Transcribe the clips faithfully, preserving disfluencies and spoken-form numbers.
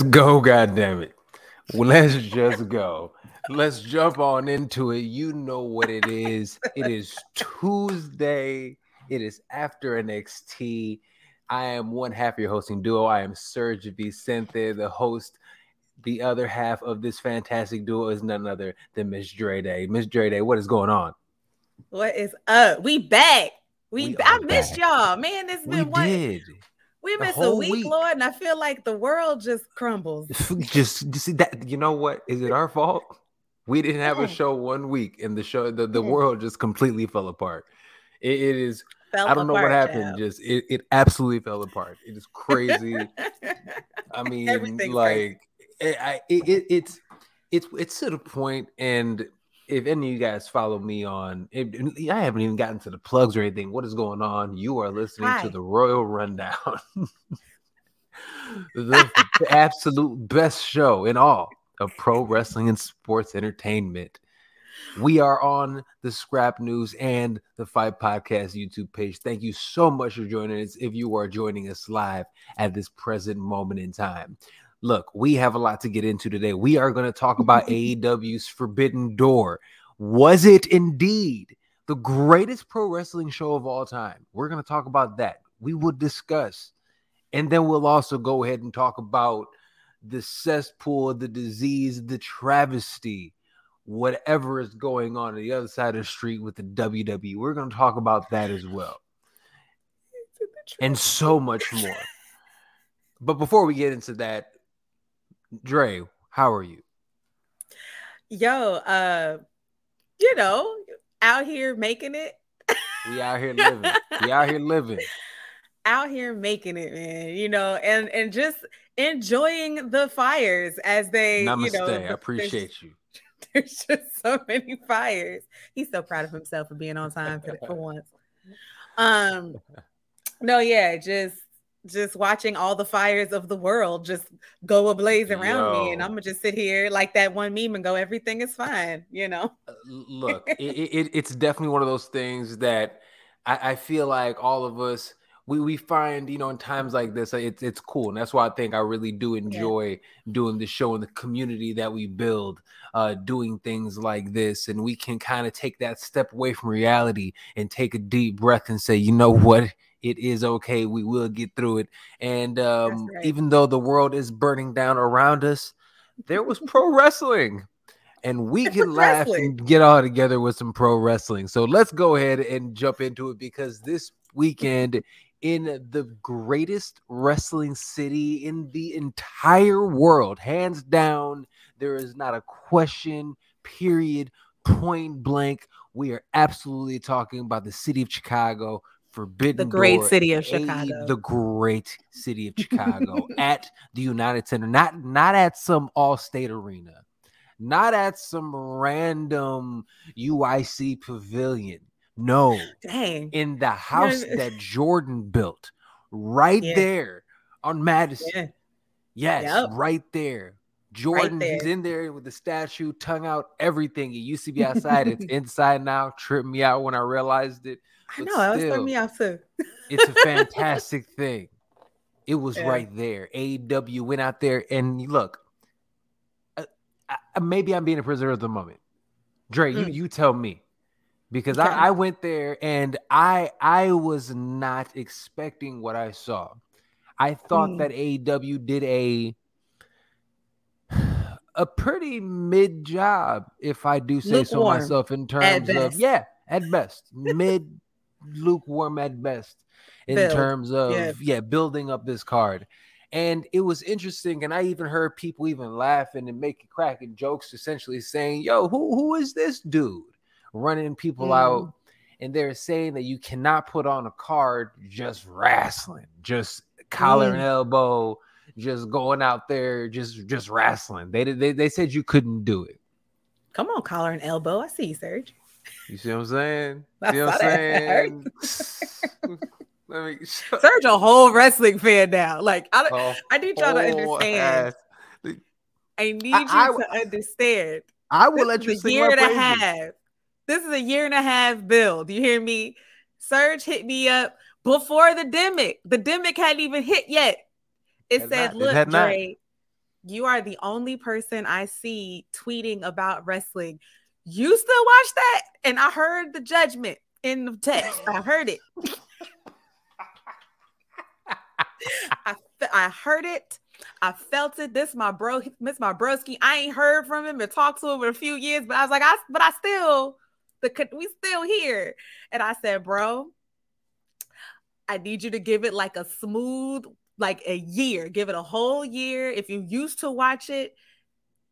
Let's go, goddammit. Let's just go. Let's jump on into it. You know what it is. It is Tuesday. It is after N X T. I am one half of your hosting duo. I am Serge Vicente, the host. The other half of this fantastic duo is none other than Miss Dre Day. Miss Dre Day, what is going on? What is up? We back. We, we I missed back. Y'all. Man, it's been we one. Did. We missed a week, week, Lord, and I feel like the world just crumbles. Just see that. You know what? Is it our fault? We didn't have a show one week, and the show, the, the world just completely fell apart. It, it is. Fell I don't apart, know what happened. Job. Just it, it absolutely fell apart. It is crazy. I mean, everything like it, I, it, it, it's it's it's to the point. And if any of you guys follow me on, it, I haven't even gotten to the plugs or anything. What is going on? You are listening Hi. to the Royal Rundown, the absolute best show in all of pro wrestling and sports entertainment. We are on the Scrap News and the Fight Podcast YouTube page. Thank you so much for joining us if you are joining us live at this present moment in time. Look, we have a lot to get into today. We are going to talk about A E W's Forbidden Door. Was it indeed the greatest pro wrestling show of all time? We're going to talk about that. We will discuss. And then we'll also go ahead and talk about the cesspool, the disease, the travesty, whatever is going on on the other side of the street with the W W E. We're going to talk about that as well. And so much more. But before we get into that, Dre, how are you? Yo, uh, you know, out here making it. We out here living. We out here living. Out here making it, man. You know, and, and just enjoying the fires as they, Namaste. You know. I appreciate you. There's just so many fires. He's so proud of himself for being on time for, for once. Um, no, yeah, just just watching all the fires of the world just go ablaze around Yo. me, and I'm gonna just sit here like that one meme and go, everything is fine, you know. Look, it, it, it's definitely one of those things that I, I feel like all of us we we find, you know, in times like this, it's it's cool, and that's why I think I really do enjoy yeah. doing the show and the community that we build, uh, doing things like this, and we can kind of take that step away from reality and take a deep breath and say, you know what. It is okay. We will get through it. And um, right. even though the world is burning down around us, there was pro wrestling. And we can laugh and get all together with some pro wrestling. So let's go ahead and jump into it, because this weekend in the greatest wrestling city in the entire world, hands down, there is not a question, period, point blank. We are absolutely talking about the city of Chicago. Forbidden the great Door, city of Chicago, the great city of Chicago at the United Center, not not at some all-state arena, not at some random U I C pavilion. No, dang, in the house that Jordan built right yeah. there on Madison. Yeah. Yes, yep. right there. Jordan right there. He's in there with the statue, tongue out, everything. It used to be outside. It's inside now. Tripped me out when I realized it. But I know. Still, I was throwing me out too. It's a fantastic thing. It was yeah. right there. A E W went out there and look, uh, I, maybe I'm being a prisoner of the moment. Dre, mm. you, you tell me. Because okay. I, I went there and I I was not expecting what I saw. I thought mm. that A E W did a a pretty mid job, if I do say lukewarm, so myself, in terms of, yeah, at best, mid lukewarm at best, in Build. terms of, yeah. yeah, building up this card. And it was interesting. And I even heard people even laughing and making cracking jokes, essentially saying, yo, who, who is this dude running people mm. out? And they're saying that you cannot put on a card just wrestling, just collar mm. and elbow, just going out there, just just wrestling. They did. They, they said you couldn't do it. Come on, collar and elbow. I see you, Serge. You see what I'm saying? I see what I'm saying? Let me. Serge, a whole wrestling fan now. Like I, oh, I need y'all to understand. Ass. I need you I, I, to understand. I will let you sing my praises. This is a year and a half. This is a year and a half build. You hear me? Serge hit me up before the demic. The demic hadn't even hit yet. It had said, not. "Look, it Dre, you are the only person I see tweeting about wrestling. You still watch that? And I heard the judgment in the text. I heard it. I, I heard it. I felt it. This my bro, Miss my broski. I ain't heard from him or talked to him in a few years, but I was like, I, but I still, the we still here. And I said, bro, I need you to give it like a smooth, like a year. Give it a whole year. If you used to watch it,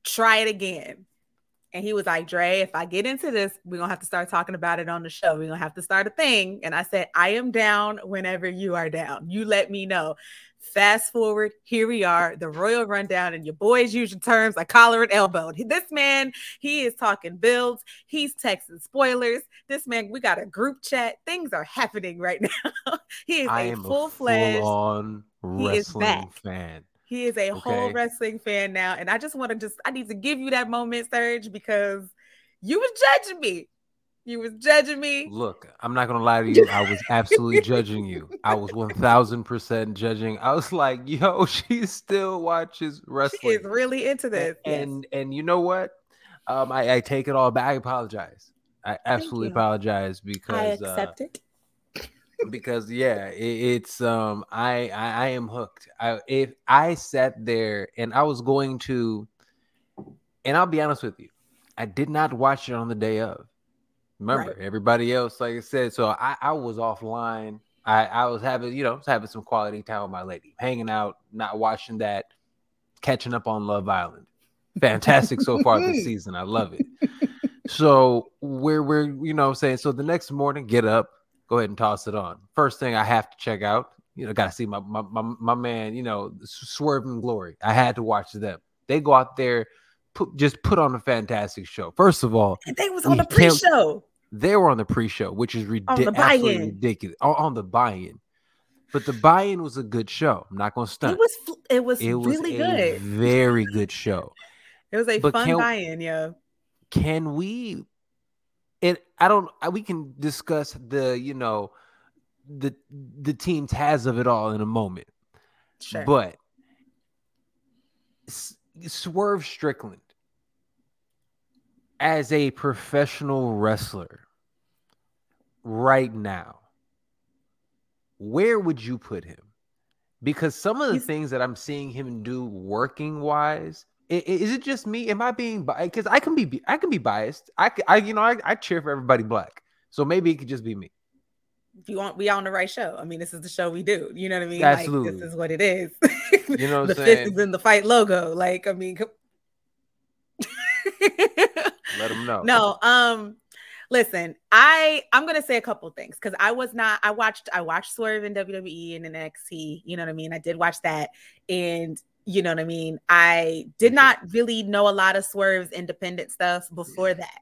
try it again. And he was like, Dre, if I get into this, we're going to have to start talking about it on the show. We're going to have to start a thing. And I said, I am down whenever you are down. You let me know. Fast forward, here we are, the Royal Rundown, and your boys use your terms like collar and elbow. This man, he is talking builds. He's texting spoilers. This man, we got a group chat. Things are happening right now. He is I a full-fledged, full-on wrestling fan. He is a okay. whole wrestling fan now. And I just want to just, I need to give you that moment, Serge, because you was judging me. You was judging me. Look, I'm not going to lie to you. I was absolutely judging you. I was one thousand percent judging. I was like, yo, she still watches wrestling. She is really into this. And yes. and, and you know what? Um, I, I take it all back. I apologize. I absolutely apologize because. I accept uh, it. Because yeah, it's um, I, I I am hooked. I if I sat there and I was going to, and I'll be honest with you, I did not watch it on the day of. Remember, right. everybody else, like I said, so I, I was offline. I, I was having you know I was having some quality time with my lady, hanging out, not watching that, catching up on Love Island. Fantastic so far this season. I love it. So we're we're you know what I'm saying, so the next morning, get up. Go ahead and toss it on. First thing I have to check out, you know, got to see my, my my my man, you know, Swerve and Glory. I had to watch them. They go out there, put, just put on a fantastic show. First of all, and they was on the pre-show. They were on the pre-show, which is ridiculous. Ridiculous on, on the buy-in, but the buy-in was a good show. I'm not gonna stunt. It was it was it was really good, very good show. It was a but fun can, buy-in, yo. Can we? And I don't. We can discuss the, you know, the the team Taz of it all in a moment. Sure. But S- Swerve Strickland, as a professional wrestler, right now, where would you put him? Because some of the He's- things that I'm seeing him do, working wise. Is it just me? Am I being biased? Because I can be, I can be biased. I, I you know, I, I cheer for everybody black. So maybe it could just be me. If you want, we on the right show. I mean, this is the show we do. You know what I mean? Absolutely. Like, this is what it is. You know what I'm saying? The fist is in the fight logo. Like, I mean, let them know. No, um, listen, I, I'm gonna say a couple things because I was not. I watched, I watched Swerve in W W E and in N X T. You know what I mean? I did watch that and. You know what I mean? I did not really know a lot of Swerve's independent stuff before that.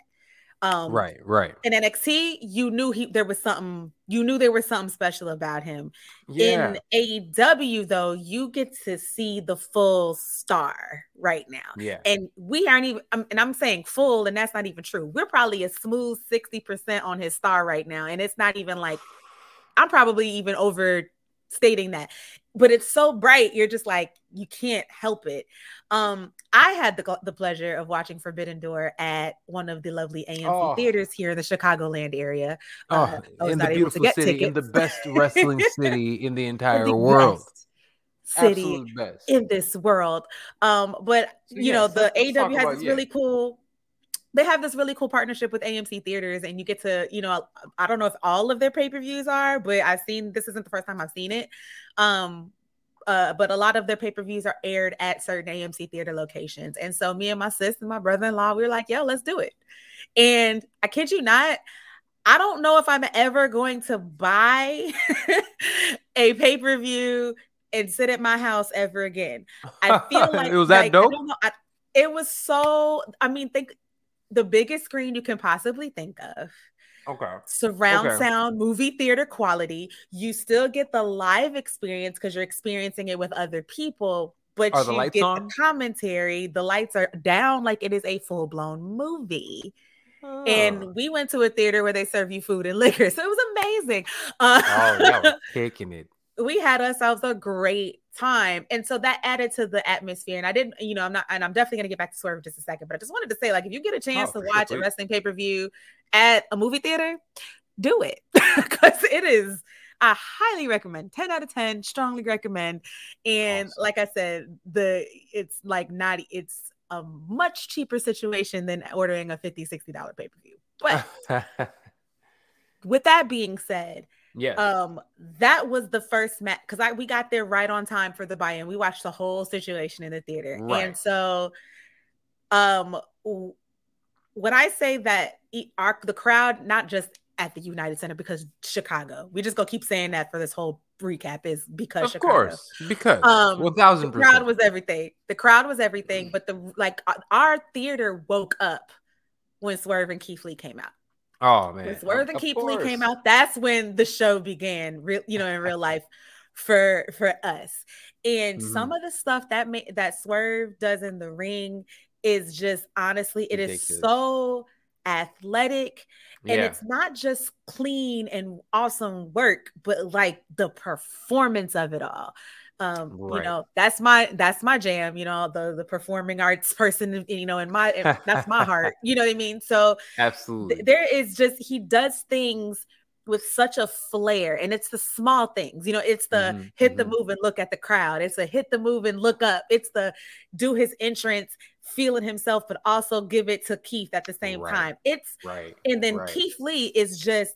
Um, right, right. In N X T, you knew he there was something. You knew there was something special about him. Yeah. In A E W, though, you get to see the full star right now. Yeah. And we aren't even. And I'm saying full, and that's not even true. We're probably a smooth sixty percent on his star right now, and it's not even like I'm probably even overstating that. But it's so bright, you're just like, you can't help it. Um, I had the the pleasure of watching Forbidden Door at one of the lovely A M C oh. theaters here in the Chicagoland area. Oh, uh, I was in not the beautiful able to get city, tickets. In the best wrestling city in the entire the world. City best. In this world. Um, but, so, you yes, know, the A E W has about, this yeah. really cool... They have this really cool partnership with A M C Theaters, and you get to, you know, I don't know if all of their pay-per-views are, but I've seen, this isn't the first time I've seen it. Um, uh, but a lot of their pay-per-views are aired at certain A M C Theater locations. And so me and my sis and my brother-in-law, we were like, yo, let's do it. And I kid you not, I don't know if I'm ever going to buy a pay-per-view and sit at my house ever again. I feel like- It was that like, dope? I don't know, I, it was so, I mean, think- the biggest screen you can possibly think of. Okay. Surround okay. sound, movie theater quality. You still get the live experience because you're experiencing it with other people, but are you get on? The commentary. The lights are down like it is a full-blown movie. Oh. And we went to a theater where they serve you food and liquor. So it was amazing. Uh, oh, that was kicking it. we had ourselves a great time. And so that added to the atmosphere. And I didn't, you know, I'm not, and I'm definitely going to get back to Swerve in just a second, but I just wanted to say, like, if you get a chance oh, to watch a wrestling pay-per-view at a movie theater, do it. Because it is, I highly recommend, ten out of ten, strongly recommend. And awesome. Like I said, the, it's like not, it's a much cheaper situation than ordering a fifty dollars, sixty dollars pay-per-view. But with that being said, yeah, um, that was the first match because I we got there right on time for the buy-in. We watched the whole situation in the theater, right. And so, um, w- when I say that our the crowd, not just at the United Center, because Chicago, we just gonna keep saying that for this whole recap is because of Chicago. course because um, one thousand percent the crowd was everything. The crowd was everything, mm. but the like our theater woke up when Swerve and Keith Lee came out. Oh man! When Swerve and Keith Lee came out, that's when the show began. Real, you know, in real life, for for us. And mm-hmm. some of the stuff that ma- that Swerve does in the ring is just honestly, it ridiculous. Is so athletic, and yeah. it's not just clean and awesome work, but like the performance of it all. Um, right. You know, that's my that's my jam. You know, the the performing arts person. You know, in my that's my heart. You know what I mean? So absolutely, th- there is just he does things with such a flair, and it's the small things. You know, it's the mm-hmm. hit the move and look at the crowd. It's the hit the move and look up. It's the do his entrance, feeling himself, but also give it to Keith at the same right. time. It's right, and then right. Keith Lee is just.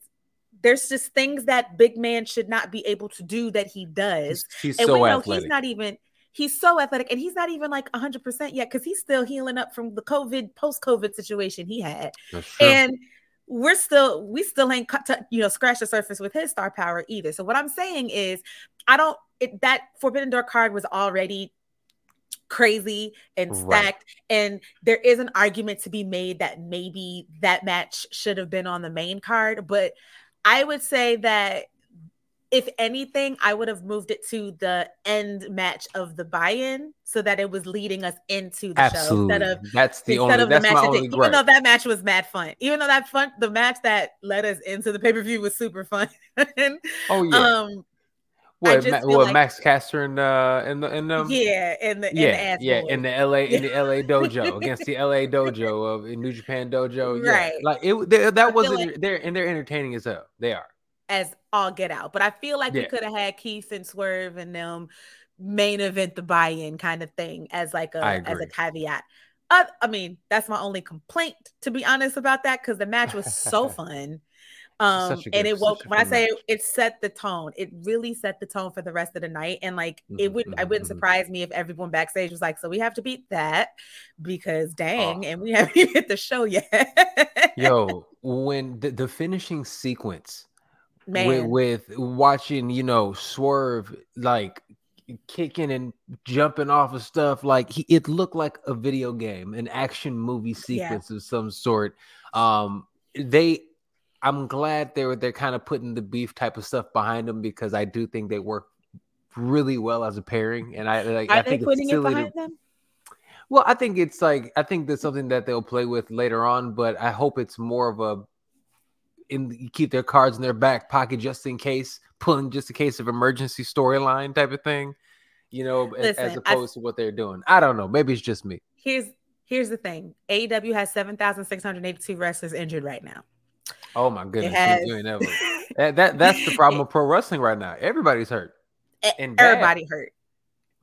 There's just things that big man should not be able to do that he does. He's, he's and so we know athletic. He's not even, he's so athletic and he's not even like one hundred percent yet because he's still healing up from the COVID, post-COVID situation he had. And we're still, we still ain't, cut to, you know, scratch the surface with his star power either. So what I'm saying is I don't, it, that Forbidden Door card was already crazy and stacked right. and there is an argument to be made that maybe that match should have been on the main card, but I would say that if anything, I would have moved it to the end match of the buy-in so that it was leading us into the Absolutely. Show. Absolutely, that's the only. Of that's the match my only. Even right. though that match was mad fun, even though that fun, the match that led us into the pay-per-view was super fun. oh yeah. Um, what, Ma- what like, Max Caster and uh and the and um yeah and the yeah and the yeah in the L A in the L A Dojo against the L A Dojo of in New Japan Dojo yeah. right like it they, that I wasn't like, they're and they're entertaining as hell they are as all get out but I feel like yeah. we could have had Keith and Swerve and them main event the buy-in kind of thing as like a as a caveat. I, I mean that's my only complaint to be honest about that because the match was so fun. Um, good, and it woke, when I say it, it set the tone, it really set the tone for the rest of the night. And like, mm-hmm, it wouldn't, mm-hmm, I wouldn't surprise me if everyone backstage was like, so we have to beat that because dang, oh. and we haven't even hit the show yet. Yo, when the, the finishing sequence with, with watching, you know, Swerve, like kicking and jumping off of stuff, like he, it looked like a video game, an action movie sequence yeah. of some sort. Um, they, I'm glad they're they're kind of putting the beef type of stuff behind them because I do think they work really well as a pairing. And I like, Are I they think putting it's silly it behind to, them? Well, I think it's like I think that's something that they'll play with later on, but I hope it's more of a in keep their cards in their back pocket just in case, pulling just in case of emergency storyline type of thing, you know, Listen, as, as opposed I, to what they're doing. I don't know. Maybe it's just me. Here's here's the thing: A E W has seven thousand six hundred eighty-two wrestlers injured right now. Oh my goodness! Has... that, that that's the problem with pro wrestling right now. Everybody's hurt, and bad. Everybody hurt.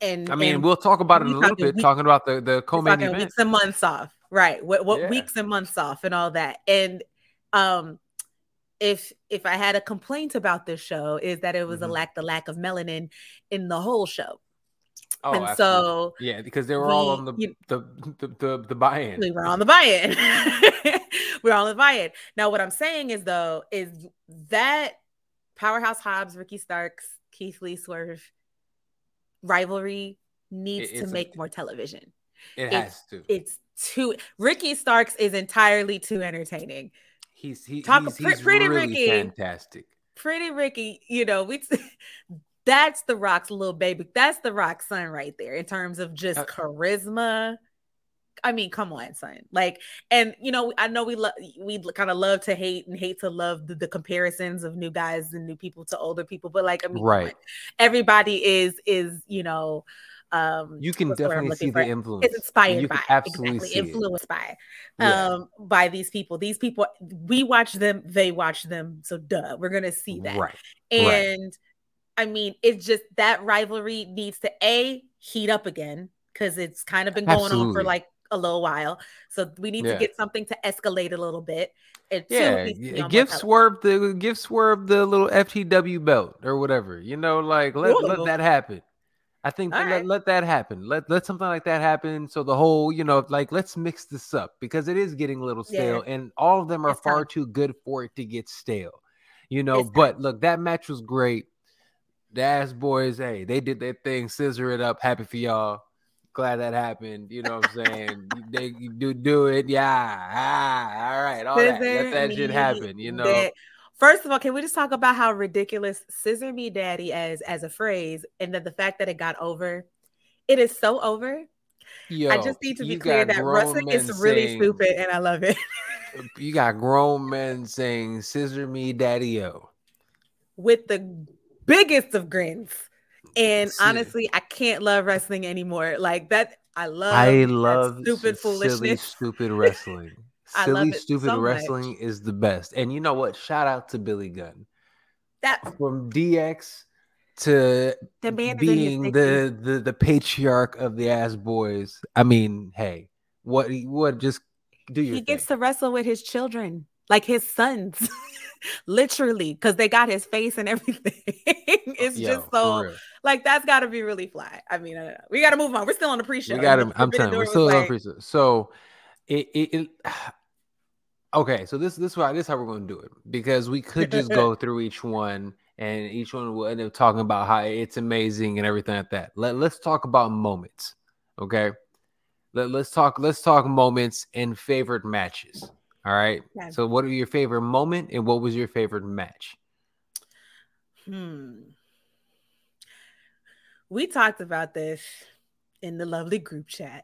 And I mean, and we'll talk about it in a little bit, weeks, talking about the the co-main event. Weeks and months off, right? What what yeah. weeks and months off, and all that. And um, if if I had a complaint about this show, is that it was mm-hmm. a lack the lack of melanin in the whole show. Oh, and absolutely. So yeah, because they were we, all on the, you, the, the the the buy-in. We were on the buy-in. we were on the buy-in. Now, what I'm saying is though, is that Powerhouse Hobbs, Ricky Starks, Keith Lee, Swerve rivalry needs it, to make a, more television. It, it has to. It's too. Ricky Starks is entirely too entertaining. He's he, Talk, he's, pr- he's pretty really Ricky, fantastic. Pretty Ricky, you know we. That's the Rock's little baby. That's the Rock's son right there in terms of just charisma, I mean, come on, son. Like, and you know, I know we love, we kind of love to hate and hate to love the, the comparisons of new guys and new people to older people, but like, I mean, right. everybody is, is, you know, um, you can definitely see for. the influence. It's inspired you by, absolutely exactly, influenced it. by, um, yeah. by these people. These people, we watch them, they watch them. So duh, we're going to see that. Right. And right. I mean, it's just that rivalry needs to A, heat up again, because it's kind of been going absolutely. on for like a little while. So we need yeah. to get something to escalate a little bit. And yeah, two, you know, give Swerve the give Swerve the little F T W belt or whatever. You know, like let, let that happen. I think that, right. let, let that happen. Let let something like that happen. So the whole, you know, like let's mix this up because it is getting a little stale, yeah. and all of them are That's far tough. too good for it to get stale. You know, it's but tough. look, that match was great. The Ass Boys, hey, they did their thing. Scissor it up. Happy for y'all. Glad that happened. You know what I'm saying? they you do do it. Yeah. Ah, all right. All that. Let that shit happen. You know. That, first of all, can we just talk about how ridiculous "scissor me daddy" as as a phrase, and then the fact that it got over? It is so over. Yo, I just need to be clear that wrestling is really saying, stupid, and I love it. You got grown men saying "scissor me daddy-o" with the biggest of grins. And honestly, I can't love wrestling anymore. Like that, I love. I love stupid foolishness. Silly, stupid wrestling. Silly, stupid so wrestling much. is the best. And you know what? Shout out to Billy Gunn. That from D X to the being the, the the patriarch of the Ass Boys. I mean, hey, what what? Just do your. He thing. gets to wrestle with his children. Like his sons, literally, because they got his face and everything. It's Yo, just so, like, that's got to be really fly. I mean, uh, we got to move on. We're still on the pre-show. We got him. I'm telling you, we're still like... on pre-show. So, it, it, it okay. So this this why this is how we're going to do it, because we could just go through each one, and each one will end up talking about how it's amazing and everything like that. Let let's talk about moments, okay? Let let's talk let's talk moments and favorite matches. All right. Yeah. So what are your favorite moment and what was your favorite match? Hmm. We talked about this in the lovely group chat.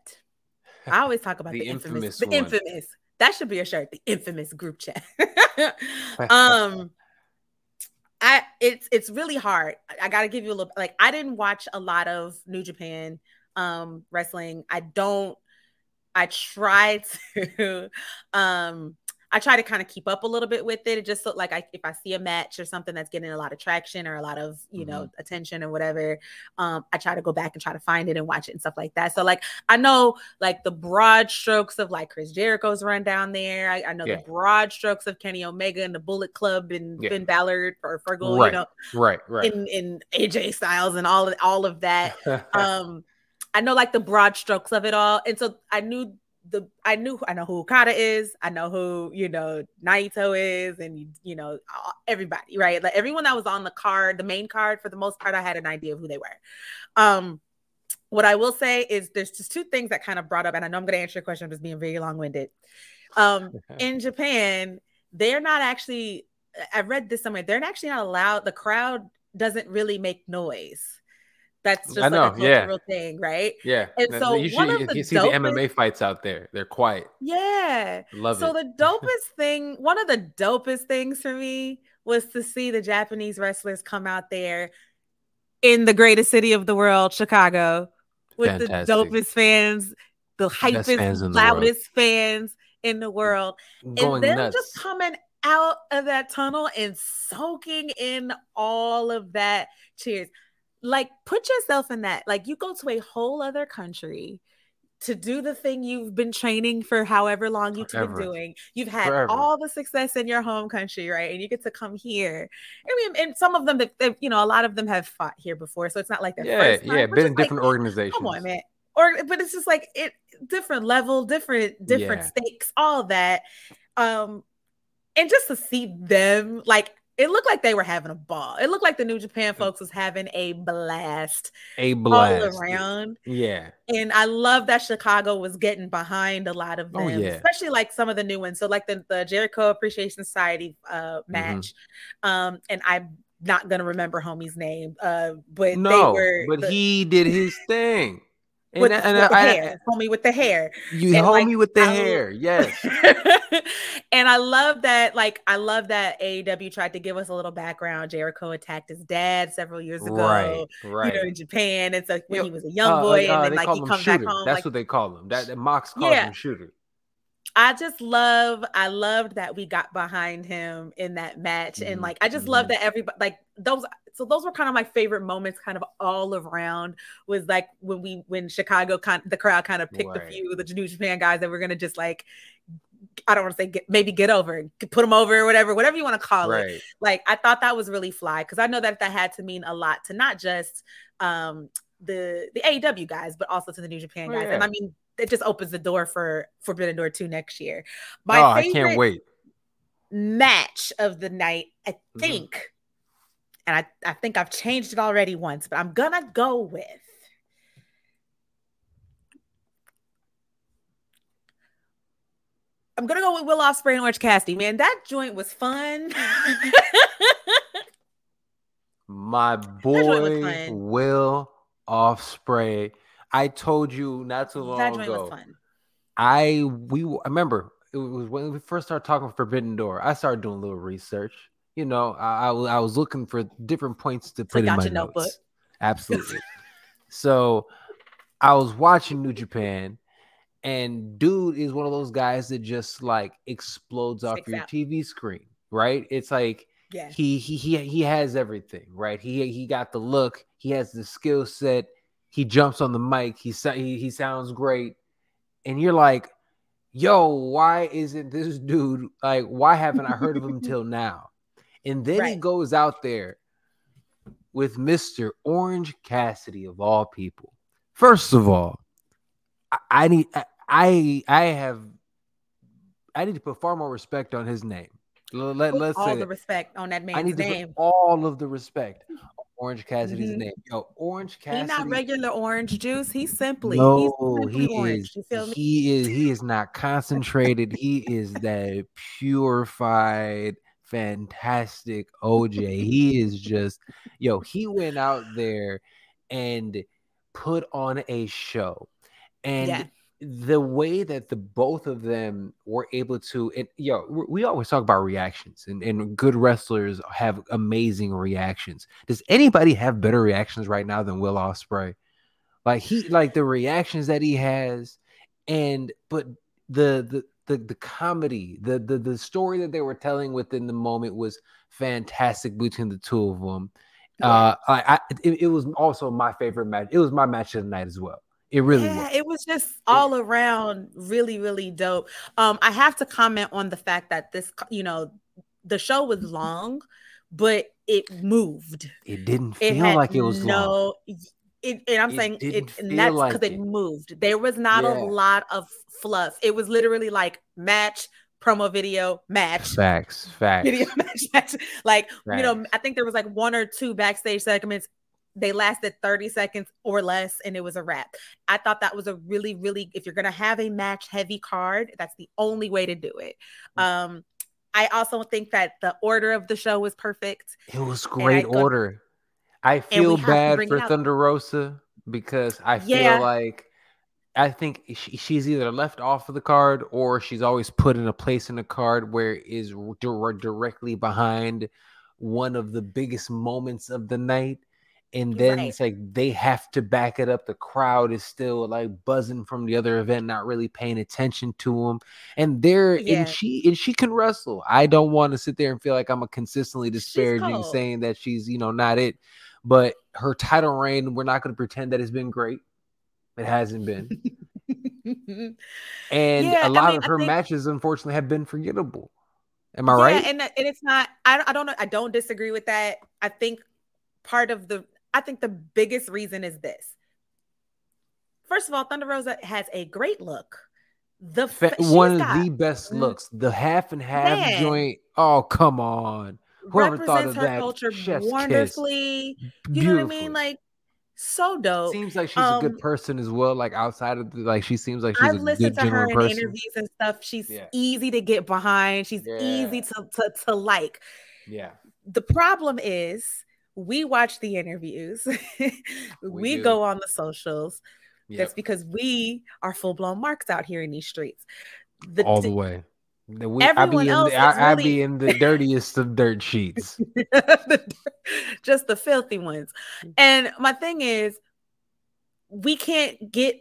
I always talk about the, the infamous, infamous the infamous. That should be a shirt, the infamous group chat. um I it's it's really hard. I got to give you a little, like, I didn't watch a lot of New Japan um wrestling. I don't I try to, um, I try to kind of keep up a little bit with it. It just looked like I, if I see a match or something that's getting a lot of traction or a lot of, you mm-hmm. know, attention or whatever, um, I try to go back and try to find it and watch it and stuff like that. So like, I know like the broad strokes of like Chris Jericho's run down there. I, I know yeah. the broad strokes of Kenny Omega and the Bullet Club and yeah. Finn Balor or Fergal, right. you know, right, right, and, and A J Styles and all of, all of that. Um, I know like the broad strokes of it all. And so I knew the, I knew, I know who Okada is. I know who, you know, Naito is, and, you know, everybody, right? Like everyone that was on the card, the main card, for the most part, I had an idea of who they were. Um, what I will say is there's just two things that kind of brought up, and I know I'm going to answer your question. I'm just being very long-winded. Um, in Japan, they're not actually, I read this somewhere, they're actually not allowed, the crowd doesn't really make noise. That's just I know, like a cultural yeah. thing, right? Yeah. And so you, should, one of you, the you see dopest... the M M A fights out there. They're quiet. Yeah. Love so it. So the dopest thing, one of the dopest things for me was to see the Japanese wrestlers come out there in the greatest city of the world, Chicago, with Fantastic. the dopest fans, the hypest, fans loudest the fans in the world. Going and then nuts. Just coming out of that tunnel and soaking in all of that cheers. Like, put yourself in that. Like, you go to a whole other country to do the thing you've been training for however long you've Forever. been doing. You've had Forever. all the success in your home country, right? And you get to come here. I mean, and some of them, that you know, a lot of them have fought here before. So it's not like their yeah, first time. Yeah, been in different like, organizations. Come on, man. Or, but it's just like, it different level, different, different yeah. stakes, all that. Um, and just to see them, like, it looked like they were having a ball. It looked like the New Japan folks was having a blast. A blast. All around. Yeah. And I love that Chicago was getting behind a lot of them, oh, yeah. especially like some of the new ones. So like the, the Jericho Appreciation Society uh, match. Mm-hmm. Um, and I'm not going to remember homie's name. Uh, but no, they were but the- he did his thing. With, and, and, with the I, hair, I, homie with the hair. You and homie like, with the I, hair, yes. And I love that, like, I love that A E W tried to give us a little background. Jericho attacked his dad several years ago, right? Right. You know, in Japan, and so when yeah. he was a young boy, uh, uh, and then like he comes shooter. back home. That's like, what they call him. That, that Mox calls yeah. him shooter. I just love, I loved that we got behind him in that match. Mm-hmm. And like, I just mm-hmm. love that everybody, like those, so those were kind of my favorite moments kind of all around, was like when we, when Chicago, con- the crowd kind of picked right. a few of the New Japan guys that were going to just like, I don't want to say get, maybe get over, put them over or whatever, whatever you want to call right. it. Like, I thought that was really fly. Cause I know that that had to mean a lot to not just um, the, the A E W guys, but also to the New Japan guys. Oh, yeah. And I mean, it just opens the door for Forbidden Door two next year. My oh, I can't wait. Match of the night, I think, mm-hmm. and I, I think I've changed it already once, but I'm gonna go with I'm gonna go with Will Ospreay and Orange Cassidy. Man, that joint was fun. My boy, fun. Will Ospreay. I told you not too long that joint ago. Was fun. I we I remember it was when we first started talking Forbidden Door. I started doing a little research. You know, I, I was looking for different points to put so in my notes. Notebook. Absolutely. So I was watching New Japan, and dude is one of those guys that just like explodes off Sticks your out. T V screen, right? It's like yeah. he he he he has everything, right? He he got the look. He has the skill set. He jumps on the mic. He, he he sounds great. And you're like, yo, why isn't this dude, like, why haven't I heard of him till now? And then right. he goes out there with Mister Orange Cassidy of all people. First of all, I, I need I I have I need to put far more respect on his name. Let, let's all say the it. respect on that man's I need to name. Put all of the respect. Orange Cassidy's mm-hmm. name. Yo, Orange Cassidy. He's not regular orange juice. He's simply. No, he's simply he orange. Is. You feel me? He is. He is not concentrated. He is that purified, fantastic O J. He is just. Yo, he went out there and put on a show, and yeah. the way that the both of them were able to. And yo, we always talk about reactions, and, and good wrestlers have amazing reactions. Does anybody have better reactions right now than Will Ospreay? Like he, like the reactions that he has, and but the the the, the comedy, the, the the story that they were telling within the moment was fantastic between the two of them. Yeah. Uh, I, I it, it was also my favorite match. It was my match of the night as well. It really yeah, was. It was just all around really, really dope. Um, I have to comment on the fact that this, you know, the show was long, but it moved. It didn't feel it like it was no, long. It, and I'm it saying it, and that's because like it. it moved. There was not yeah. a lot of fluff. It was literally like match, promo video, match. Facts, facts. Video, match, match. Like, facts. You know, I think there was like one or two backstage segments. They lasted thirty seconds or less, and it was a wrap. I thought that was a really, really, if you're going to have a match-heavy card, that's the only way to do it. Um, I also think that the order of the show was perfect. It was great I go, order. I feel bad for Thunder Rosa because I feel yeah. like, I think she, she's either left off of the card or she's always put in a place in the card where it is di- directly behind one of the biggest moments of the night. And then right. it's like they have to back it up. The crowd is still like buzzing from the other event, not really paying attention to them. And they're yeah. and she and she can wrestle. I don't want to sit there and feel like I'm a consistently disparaging saying that she's, you know, not it. But her title reign, we're not going to pretend that it's been great. It hasn't been. and yeah, a lot I mean, of her think- matches, unfortunately, have been forgettable. Am I yeah, right? And, and it's not. I I don't know. I don't disagree with that. I think part of the. I think the biggest reason is this. First of all, Thunder Rosa has a great look. The fa- one of got, the best looks. The half and half man, joint. Oh, come on. Whoever thought of her that culture wonderfully. Kiss. You Beautiful. know what I mean? Like so dope. Seems like she's um, a good person as well. Like outside of the, like she seems like she's I've a listened good, to her in person. interviews and stuff. She's yeah. easy to get behind. She's yeah. easy to, to to like. Yeah. The problem is. We watch the interviews. we we go on the socials. Yep. That's because we are full-blown marks out here in these streets. The, All the way. The, we, I, be in the, I, really... I be in the dirtiest of dirt sheets. the, just the filthy ones. And my thing is, we can't get...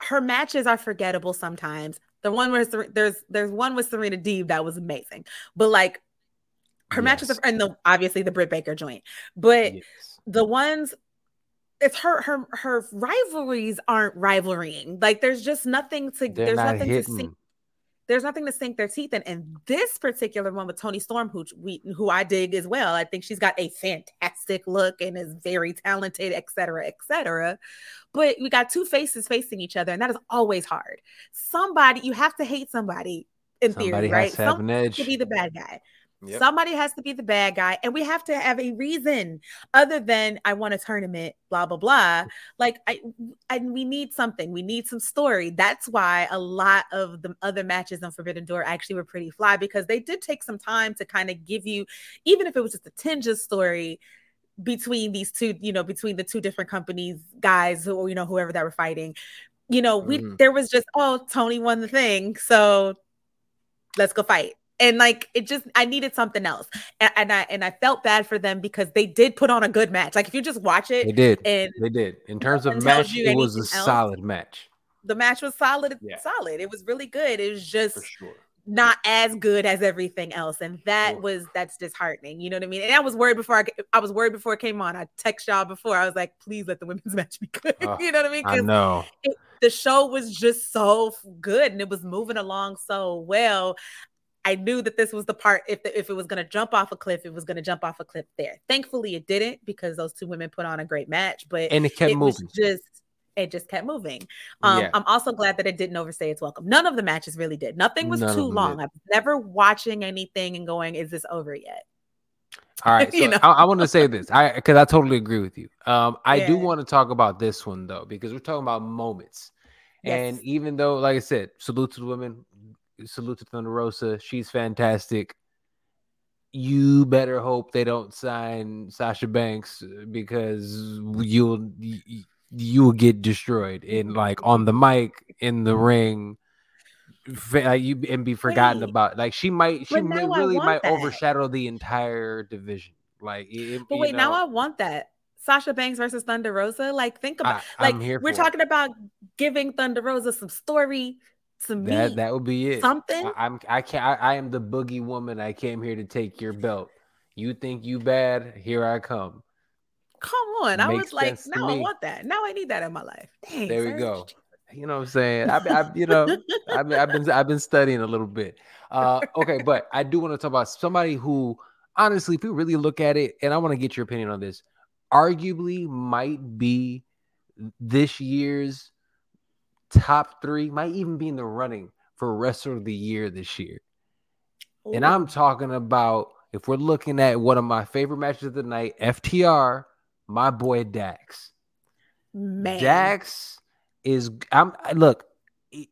Her matches are forgettable sometimes. The one where Ser- there's there's one with Serena Deeb that was amazing. But like, her yes. matches are... And the, obviously the Britt Baker joint. But yes. the ones... It's her, her, her rivalries aren't rivaling. Like, there's just nothing to, They're there's nothing hitting. to sink. There's nothing to sink their teeth in. And this particular one with Toni Storm, who we, who I dig as well. I think she's got a fantastic look and is very talented, et cetera, et cetera. But we got two faces facing each other. And that is always hard. Somebody, you have to hate somebody in somebody theory, right? To somebody has to be the bad guy. Yep. Somebody has to be the bad guy, and we have to have a reason other than I want a tournament, blah, blah, blah. Like, I, I, we need something. We need some story. That's why a lot of the other matches on Forbidden Door actually were pretty fly, because they did take some time to kind of give you, even if it was just a tinge of story between these two, you know, between the two different companies, guys, or, you know, whoever that were fighting. You know, we mm. there was just, oh, Tony won the thing, so let's go fight. And like, it just, I needed something else. And, and I and I felt bad for them because they did put on a good match. Like, if you just watch it. They did. And they did. In terms of match, it was a else, solid match. The match was solid. Yeah. Solid. It was really good. It was just sure. not as good as everything else. And that sure. was, that's disheartening. You know what I mean? And I was worried before I, I was worried before it came on. I texted y'all before. I was like, please let the women's match be good. Uh, you know what I mean? I know. It, the show was just so good and it was moving along so well. I knew that this was the part, if the, if it was going to jump off a cliff, it was going to jump off a cliff there. Thankfully, it didn't, because those two women put on a great match. But and it kept it moving. Just, it just kept moving. Um, yeah. I'm also glad that it didn't overstay its welcome. None of the matches really did. Nothing was None too long. Did. I was never watching anything and going, is this over yet? All right. So you know? I, I want to say this I because I totally agree with you. Um, I yeah. do want to talk about this one, though, because we're talking about moments. Yes. And even though, like I said, salute to the women. Salute to Thunder Rosa. She's fantastic. You better hope they don't sign Sasha Banks, because you'll you'll get destroyed in like on the mic, in the ring, you and be forgotten Wait, about. Like she might, she may, really might that. overshadow the entire division. Like, it, but wait, know, now I want that. Sasha Banks versus Thunder Rosa. Like, think about I, like we're talking it. about giving Thunder Rosa some story. Me, that that would be it. Something. I, I'm. I can't. I, I am the boogie woman. I came here to take your belt. You think you bad? Here I come. Come on. Makes I was like, now I want that. Now I need that in my life. Dang, there Serge. we go. You know what I'm saying? I, I you know, I've, I've been I've been studying a little bit. Uh, okay, but I do want to talk about somebody who, honestly, if we really look at it, and I want to get your opinion on this, arguably might be this year's top three, might even be in the running for Wrestler of the Year this year. Ooh. And I'm talking about, if we're looking at one of my favorite matches of the night, F T R, my boy Dax. Man. Dax is, I'm look,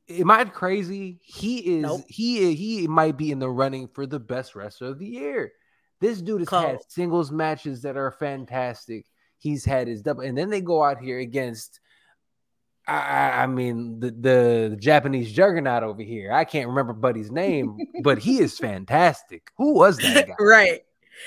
am I crazy? He is, nope. he, he might be in the running for the best Wrestler of the Year. This dude has Cold. had singles matches that are fantastic. He's had his double, and then they go out here against I, I mean, the, the Japanese juggernaut over here. I can't remember Buddy's name, but he is fantastic. Who was that guy? Right.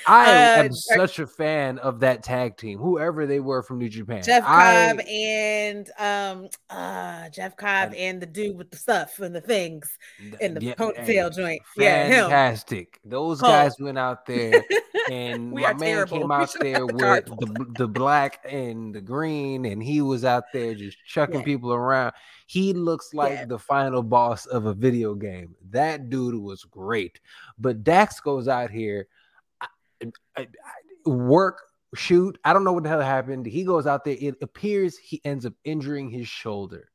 I uh, am such a fan of that tag team, whoever they were from New Japan. Jeff I, Cobb and um, uh, Jeff Cobb I, and the dude with the stuff and the things and the yeah, ponytail joint. Fantastic. Yeah, fantastic. Those Cold. guys went out there, and my man terrible. came out there with the, the black and the green, and he was out there just chucking yeah. people around. He looks like yeah. the final boss of a video game. That dude was great. But Dax goes out here. I, I, work shoot I don't know what the hell happened. He goes out there, it appears he ends up injuring his shoulder,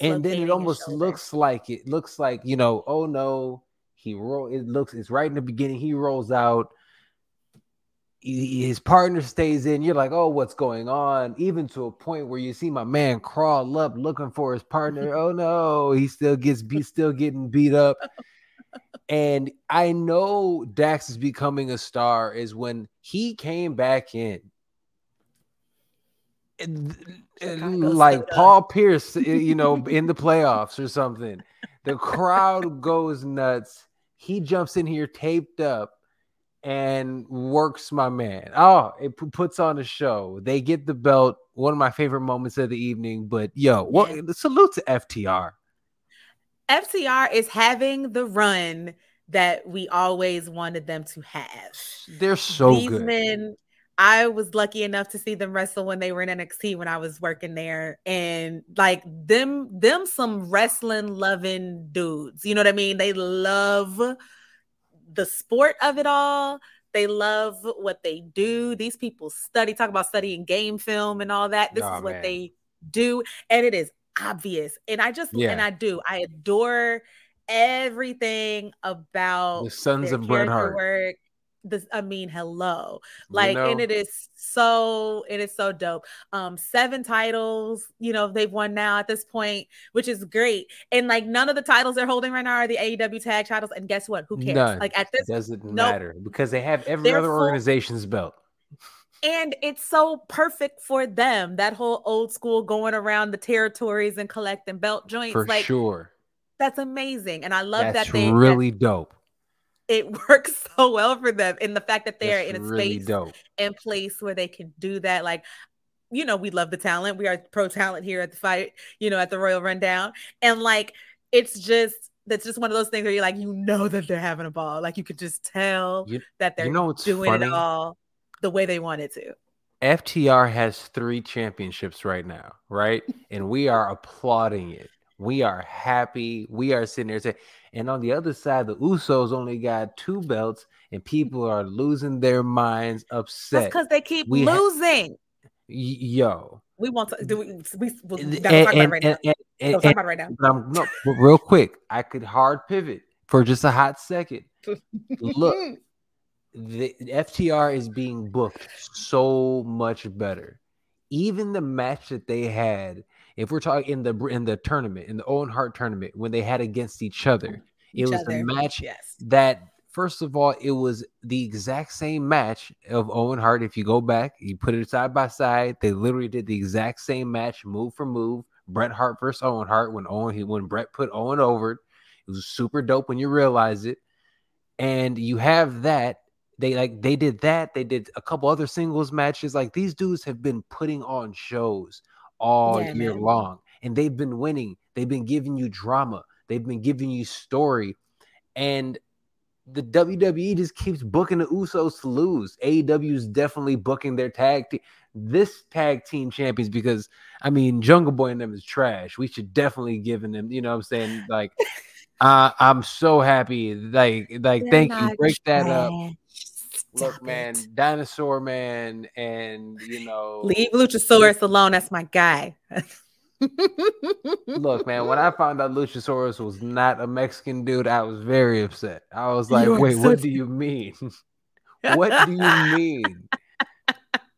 and then it almost looks like it looks like you know oh no he roll it looks it's right in the beginning. He rolls out, he, his partner stays in. You're like, oh, what's going on? Even to a point where you see my man crawl up looking for his partner. Oh no, he still gets beat still getting beat up. And I know Dax is becoming a star is when he came back in. like Paul Pierce, you know, in the playoffs or something. The crowd goes nuts. He jumps in here taped up and works my man. Oh, it p- puts on a show. They get the belt. One of my favorite moments of the evening. But yo, what, yeah. salute to F T R. F T R is having the run that we always wanted them to have. They're so These good. Men, I was lucky enough to see them wrestle when they were in N X T when I was working there. And like them, them some wrestling loving dudes. You know what I mean? They love the sport of it all. They love what they do. These people study, talk about studying game film and all that. This nah, is what man. They do. And it is obvious. And I just, yeah. and I do, I adore everything about the Sons of Bret Hart work. This, I mean, hello, like, you know. And it is so, it is so dope. Um, seven titles, you know, they've won now at this point, which is great. And like, none of the titles they're holding right now are the A E W tag titles. And guess what? Who cares? None. Like at this, it doesn't nope. matter because they have every they're other full- organization's belt. And it's so perfect for them. That whole old school going around the territories and collecting belt joints. For like, sure. That's amazing. And I love that's that thing. Really that's really dope. It works so well for them. And the fact that they're that's in a really space dope. And place where they can do that. Like, you know, we love the talent. We are pro talent here at the fight, you know, at the Royal Rundown. And like, it's just, that's just one of those things where you're like, you know that they're having a ball. Like you could just tell you, that they're you know doing funny? It all the way they wanted to. F T R has three championships right now, right? And we are applauding it. We are happy. We are sitting there saying, and on the other side, the Usos only got two belts, and people are losing their minds, upset. That's because they keep we losing. Ha- Yo, we want to do. We we we'll, and, talk and, about right and, now. And, and, talk about right now. Um, no, real quick, I could hard pivot for just a hot second. Look. The F T R is being booked so much better. Even the match that they had, if we're talking in the in the tournament, in the Owen Hart tournament, when they had against each other, it each was other. The match yes. that, first of all, it was the exact same match of Owen Hart. If you go back, you put it side by side, they literally did the exact same match, move for move. Bret Hart versus Owen Hart. When Owen, when Bret put Owen over, it was super dope when you realize it. And you have that. They like they did that. They did a couple other singles matches. Like these dudes have been putting on shows all yeah, year man. Long, and they've been winning. They've been giving you drama. They've been giving you story, and the W W E just keeps booking the Usos to lose. A E W is definitely booking their tag team, this tag team champions because I mean Jungle Boy and them is trash. We should definitely give them. You know what I'm saying? Like uh, I'm so happy. Like like They're thank you. Break trash. That up. Look, man, Dinosaur Man, and you know, leave Luchasaurus alone. That's my guy. Look, man, when I found out Luchasaurus was not a Mexican dude, I was very upset. I was like, You're wait, so- what do you mean? What do you mean?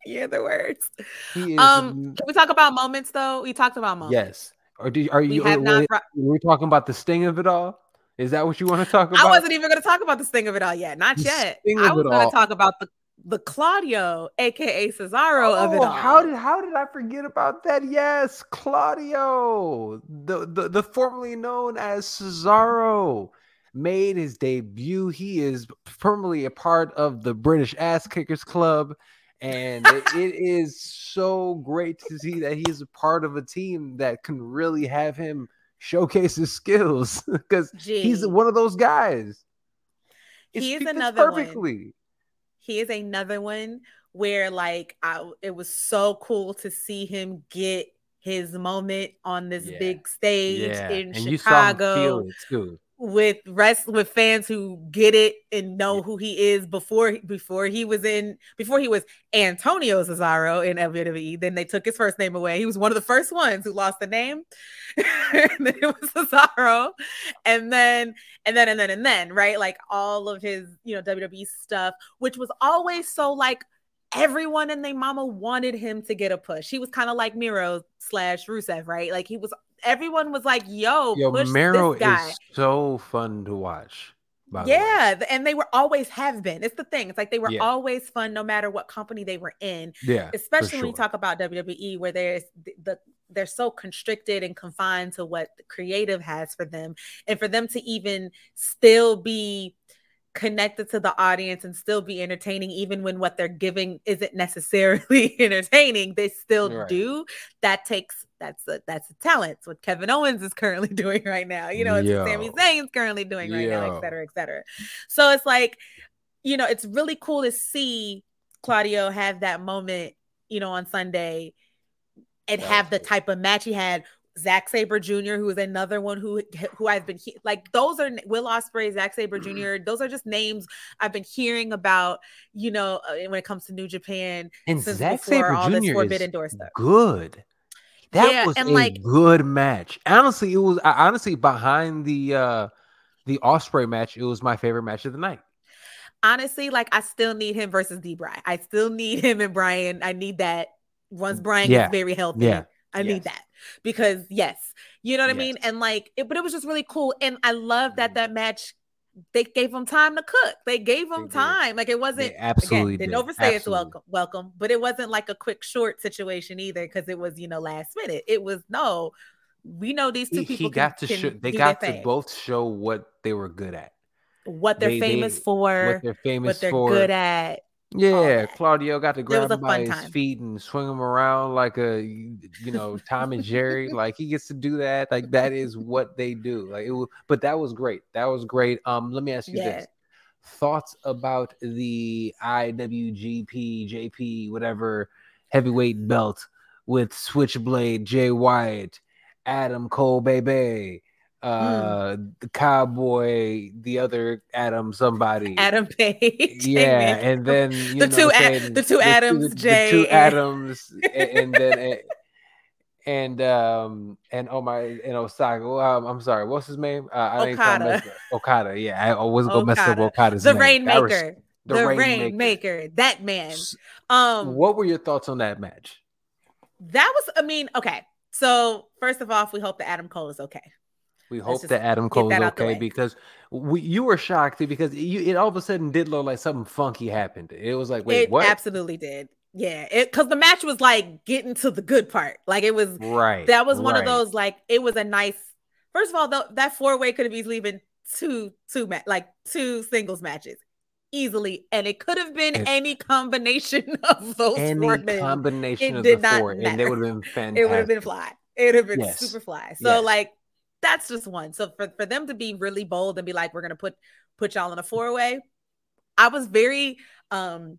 Hear the words. Is- um, can we talk about moments though? We talked about moments. Yes. Or do you, are you? We are, not- are we talking about the sting of it all? Is that what you want to talk about? I wasn't even going to talk about the sting of it all yet. Not the yet. I was going to talk about the, the Claudio, a k a. Cesaro oh, of it all. How did how did I forget about that? Yes, Claudio, the, the, the formerly known as Cesaro, made his debut. He is firmly a part of the British Ass Kickers Club. And it, it is so great to see that he is a part of a team that can really have him showcase his skills because he's one of those guys. It's he is another perfectly. One. He is another one where, like, I, it was so cool to see him get his moment on this yeah. big stage yeah. in and Chicago with rest with fans who get it and know yeah. who he is before before he was in before he was Antonio Cesaro in W W E. Then they took his first name away. He was one of the first ones who lost the name. And then it was Cesaro, and then and then and then and then right, like all of his you know W W E stuff, which was always so like everyone and their mama wanted him to get a push. He was kind of like Miro slash Rusev, right? Like he was. Everyone was like, yo, yo push Mero this guy. Is so fun to watch. By yeah, the and they were always have been. It's the thing. It's like they were yeah. always fun, no matter what company they were in. Yeah, especially sure. when you talk about W W E, where there's the, the they're so constricted and confined to what the creative has for them, and for them to even still be connected to the audience and still be entertaining, even when what they're giving isn't necessarily entertaining, they still right. do. That takes. That's a that's a talent. It's what Kevin Owens is currently doing right now. You know, it's Yo. what Sami Zayn's currently doing right Yo. now, et cetera, et cetera. So it's like, you know, it's really cool to see Claudio have that moment, you know, on Sunday and have the type of match he had. Zack Sabre Junior, who is another one who who I've been he- like those are Will Ospreay, Zack Sabre Junior Those are just names I've been hearing about, you know, when it comes to New Japan. And Zack Sabre Junior this Forbidden Door stuff. Good. That yeah, was and a like, good match. Honestly, it was I, honestly behind the uh, the Ospreay match. It was my favorite match of the night. Honestly, like I still need him versus D. Bry. I still need him and Brian. I need that once Brian yeah. gets very healthy. Yeah. I yes. need that because yes, you know what yes. I mean. And like, it, but it was just really cool, and I love that that match. They gave him time to cook. They gave him they time. Like it wasn't they absolutely again, didn't overstay its welcome. Welcome, but it wasn't like a quick short situation either because it was you know last minute. It was no, we know these two he, people. He got can, to show, they got to both show what they were good at, what they're they, famous they, for, what they're famous what they're for, good at. Yeah, Claudio got to grab him by his time. feet and swing him around like a you know Tom and Jerry. Like he gets to do that. Like that is what they do. Like it was, but that was great. That was great. Um, let me ask you yeah. this: thoughts about the I W G P, J P, whatever heavyweight belt with Switchblade, Jay Wyatt, Adam Cole, baby. Uh, mm. the cowboy, the other Adam, somebody, Adam Page, yeah, and then you the, know two Ad- the two the Adams, two, Jay, the two Adams, and, and then and, and um and oh my and Osaka. Um, I'm sorry, what's his name? Uh, I Okada, Okada, yeah, I always go mess up Okada's the name. Rainmaker, was, the, the Rainmaker, Rainmaker, that man. Um, what were your thoughts on that match? That was, I mean, okay. So first of all, we hope that Adam Cole is okay. We hope that Adam Cole is okay because we you were shocked because you, it all of a sudden did look like something funky happened. It was like, wait, it what? It absolutely did. Yeah, because the match was like getting to the good part. Like it was, right. that was one right. of those, like it was a nice, first of all, though, that four-way could have easily been two, two ma- like two singles matches. Easily, and it could have been and any combination of those any four men. combination it of did the four, matter. And they would have been fantastic. It would have been fly. It would have been yes. super fly. So yes. like, that's just one. So for, for them to be really bold and be like, we're going to put put y'all in a four-way, I was very um,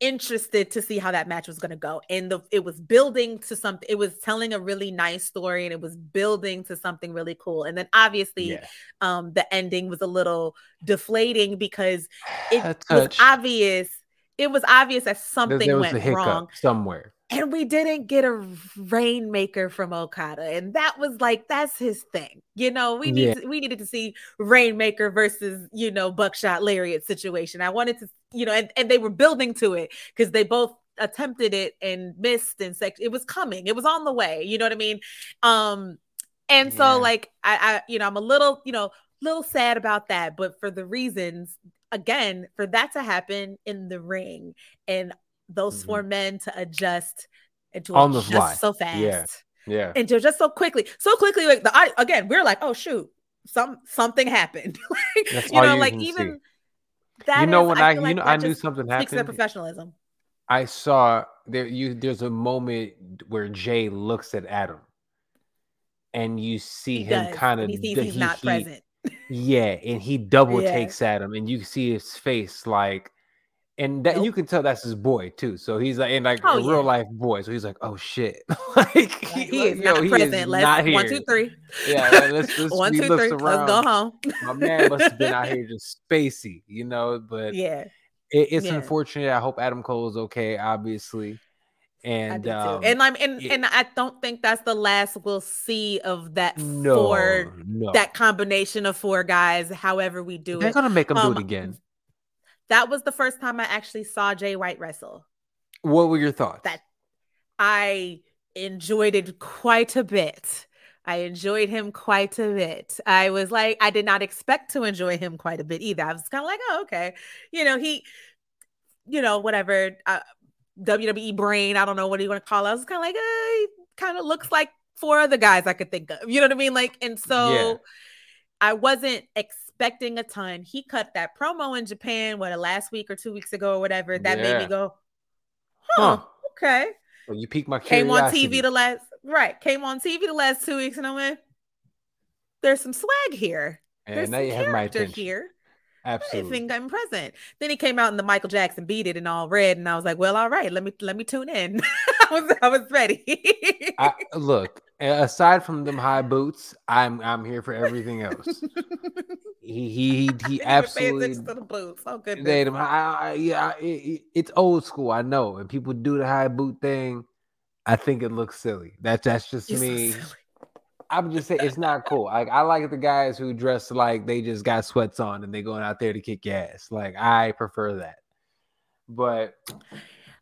interested to see how that match was going to go. And the, it was building to something. It was telling a really nice story, and it was building to something really cool. And then obviously yeah. um, the ending was a little deflating because it was obvious. It was obvious that something went wrong somewhere. And we didn't get a Rainmaker from Okada. And that was like, that's his thing. You know, we need yeah. to, we needed to see Rainmaker versus, you know, Buckshot Lariat situation. I wanted to, you know, and, and they were building to it because they both attempted it and missed and sex. It was coming. It was on the way. You know what I mean? Um, and yeah. so like, I, I, you know, I'm a little, you know, little sad about that. But for the reasons, again, for that to happen in the ring and those mm-hmm. four men to adjust and to on adjust the fly. so fast, yeah, yeah, and to adjust so quickly, so quickly. Like the again, we're like, oh shoot, some something happened. like, That's you all know, you like can even see. that. You know is, when I, I you like know I knew something happened. Speaks to professionalism. I saw there. You there's a moment where Jay looks at Adam, and you see he him kind of. He sees he's he, not he, present. Yeah, and he double yeah. takes Adam, and you see his face like. And that nope. you can tell that's his boy too. So he's like, and like oh, a yeah. real life boy. So he's like, oh shit, like, like he is like, not yo, present. Is let's not here. one, two, three. Yeah, like, let's, let's one, two, three. Around. Let's go home. My man must have been out here just spacey, you know. But yeah, it, it's yeah. unfortunate. I hope Adam Cole is okay, obviously. And um, and I'm and, yeah. and I don't think that's the last we'll see of that no, four no. that combination of four guys. However we do They're it, they're gonna make them um, do it again. That was the first time I actually saw Jay White wrestle. What were your thoughts? That I enjoyed it quite a bit. I enjoyed him quite a bit. I was like, I did not expect to enjoy him quite a bit either. I was kind of like, oh, okay. You know, he, you know, whatever, uh, W W E brain, I don't know what you want to call it. I was kind of like, eh, he kind of looks like four other guys I could think of. You know what I mean? Like, and so yeah. I wasn't expecting a ton. He cut that promo in Japan, what, last week or two weeks ago or whatever. That yeah. made me go, huh, huh. okay. Well, you piqued my curiosity. Came on T V the last... Right. Came on T V the last two weeks and I went, there's some swag here. And there's now some you have my attention here. Absolutely. I think I'm present. Then he came out in the Michael Jackson Beat It and all red. And I was like, well, all right, let me let me tune in. I was I was ready. I, look, aside from them high boots, I'm I'm here for everything else. he he he absolutely to the boots. Oh goodness. They, I, I, yeah, it, it's old school, I know. And people do the high boot thing. I think it looks silly. That that's just You're me. So I'm just saying it's not cool. Like I like the guys who dress like they just got sweats on and they going out there to kick ass. Like I prefer that. But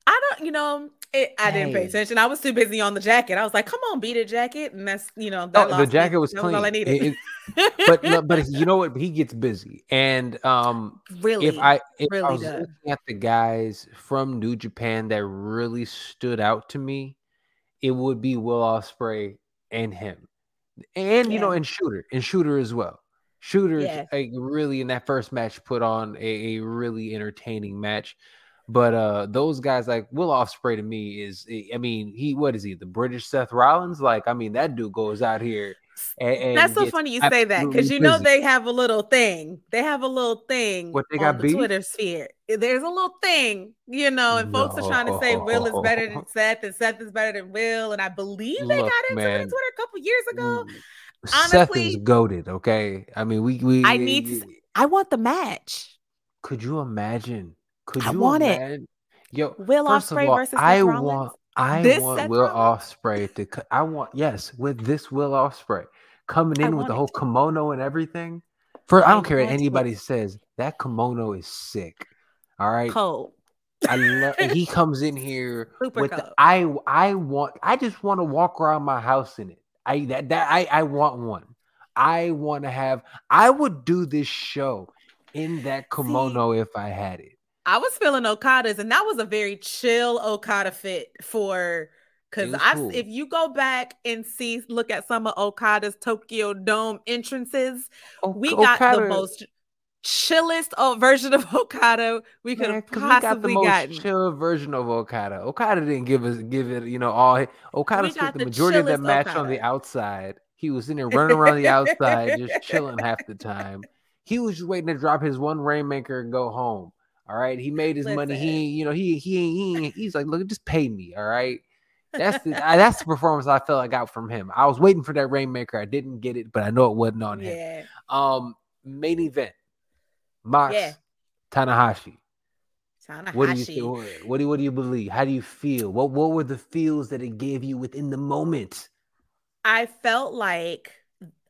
I don't, you know, it, I dang. didn't pay attention. I was too busy on the jacket. I was like, "Come on, beat a jacket," and that's you know that oh, the jacket me. was that clean. Was all I needed. It, it, but no, but you know what? He gets busy, and um, really, if I if really I was does. looking at the guys from New Japan that really stood out to me, it would be Will Ospreay and him. And, yeah. you know, and Shooter. And Shooter as well. Shooter yeah. like, really, in that first match, put on a, a really entertaining match. But uh, those guys, like, Will Ospreay to me is, I mean, he, what is he, the British Seth Rollins? Like, I mean, that dude goes out here. And, and That's so funny you say that, because you know busy. they have a little thing. They have a little thing what, they got on the beat? Twitter sphere. There's a little thing, you know, and folks no. are trying to say Will is better than Seth, and Seth is better than Will, and I believe they Look, got into man. Twitter a couple years ago. Honestly, Seth is goated, okay? I mean, we... we I need to, I want the match. Could you imagine? Could you I want imagine? it. Yo, Will Ospreay all, versus I Seth Rollins. Want, I this want Seth Will Rollins? Ospreay to... I want, yes, with this Will Ospreay coming in I with the whole to. kimono and everything. For I don't I care what anybody it. says. That kimono is sick. All right. Cold. I love he comes in here Super with the, I I want I just want to walk around my house in it. I that, that I, I want one. I want to have I would do this show in that kimono See, if I had it. I was feeling Okada's and that was a very chill Okada fit for because I cool. if you go back and see look at some of Okada's Tokyo Dome entrances, o- we got Okada. the most chillest old version of Okada we could have possibly we got the most chill version of Okada. Okada didn't give us give it, you know, all Okada spent the, the majority of that match Okada. on the outside. He was in there running around the outside, just chilling half the time. He was just waiting to drop his one Rainmaker and go home. All right. He made his Listen. money. He you know, he he he he's like, look, just pay me. All right. That's the that's the performance I felt I got from him. I was waiting for that Rainmaker. I didn't get it, but I know it wasn't on him. Yeah. Um, main event. Mox, yeah. Tanahashi. Tanahashi. What do you feel? What do you, what do you believe? How do you feel? What what were the feels that it gave you within the moment? I felt like,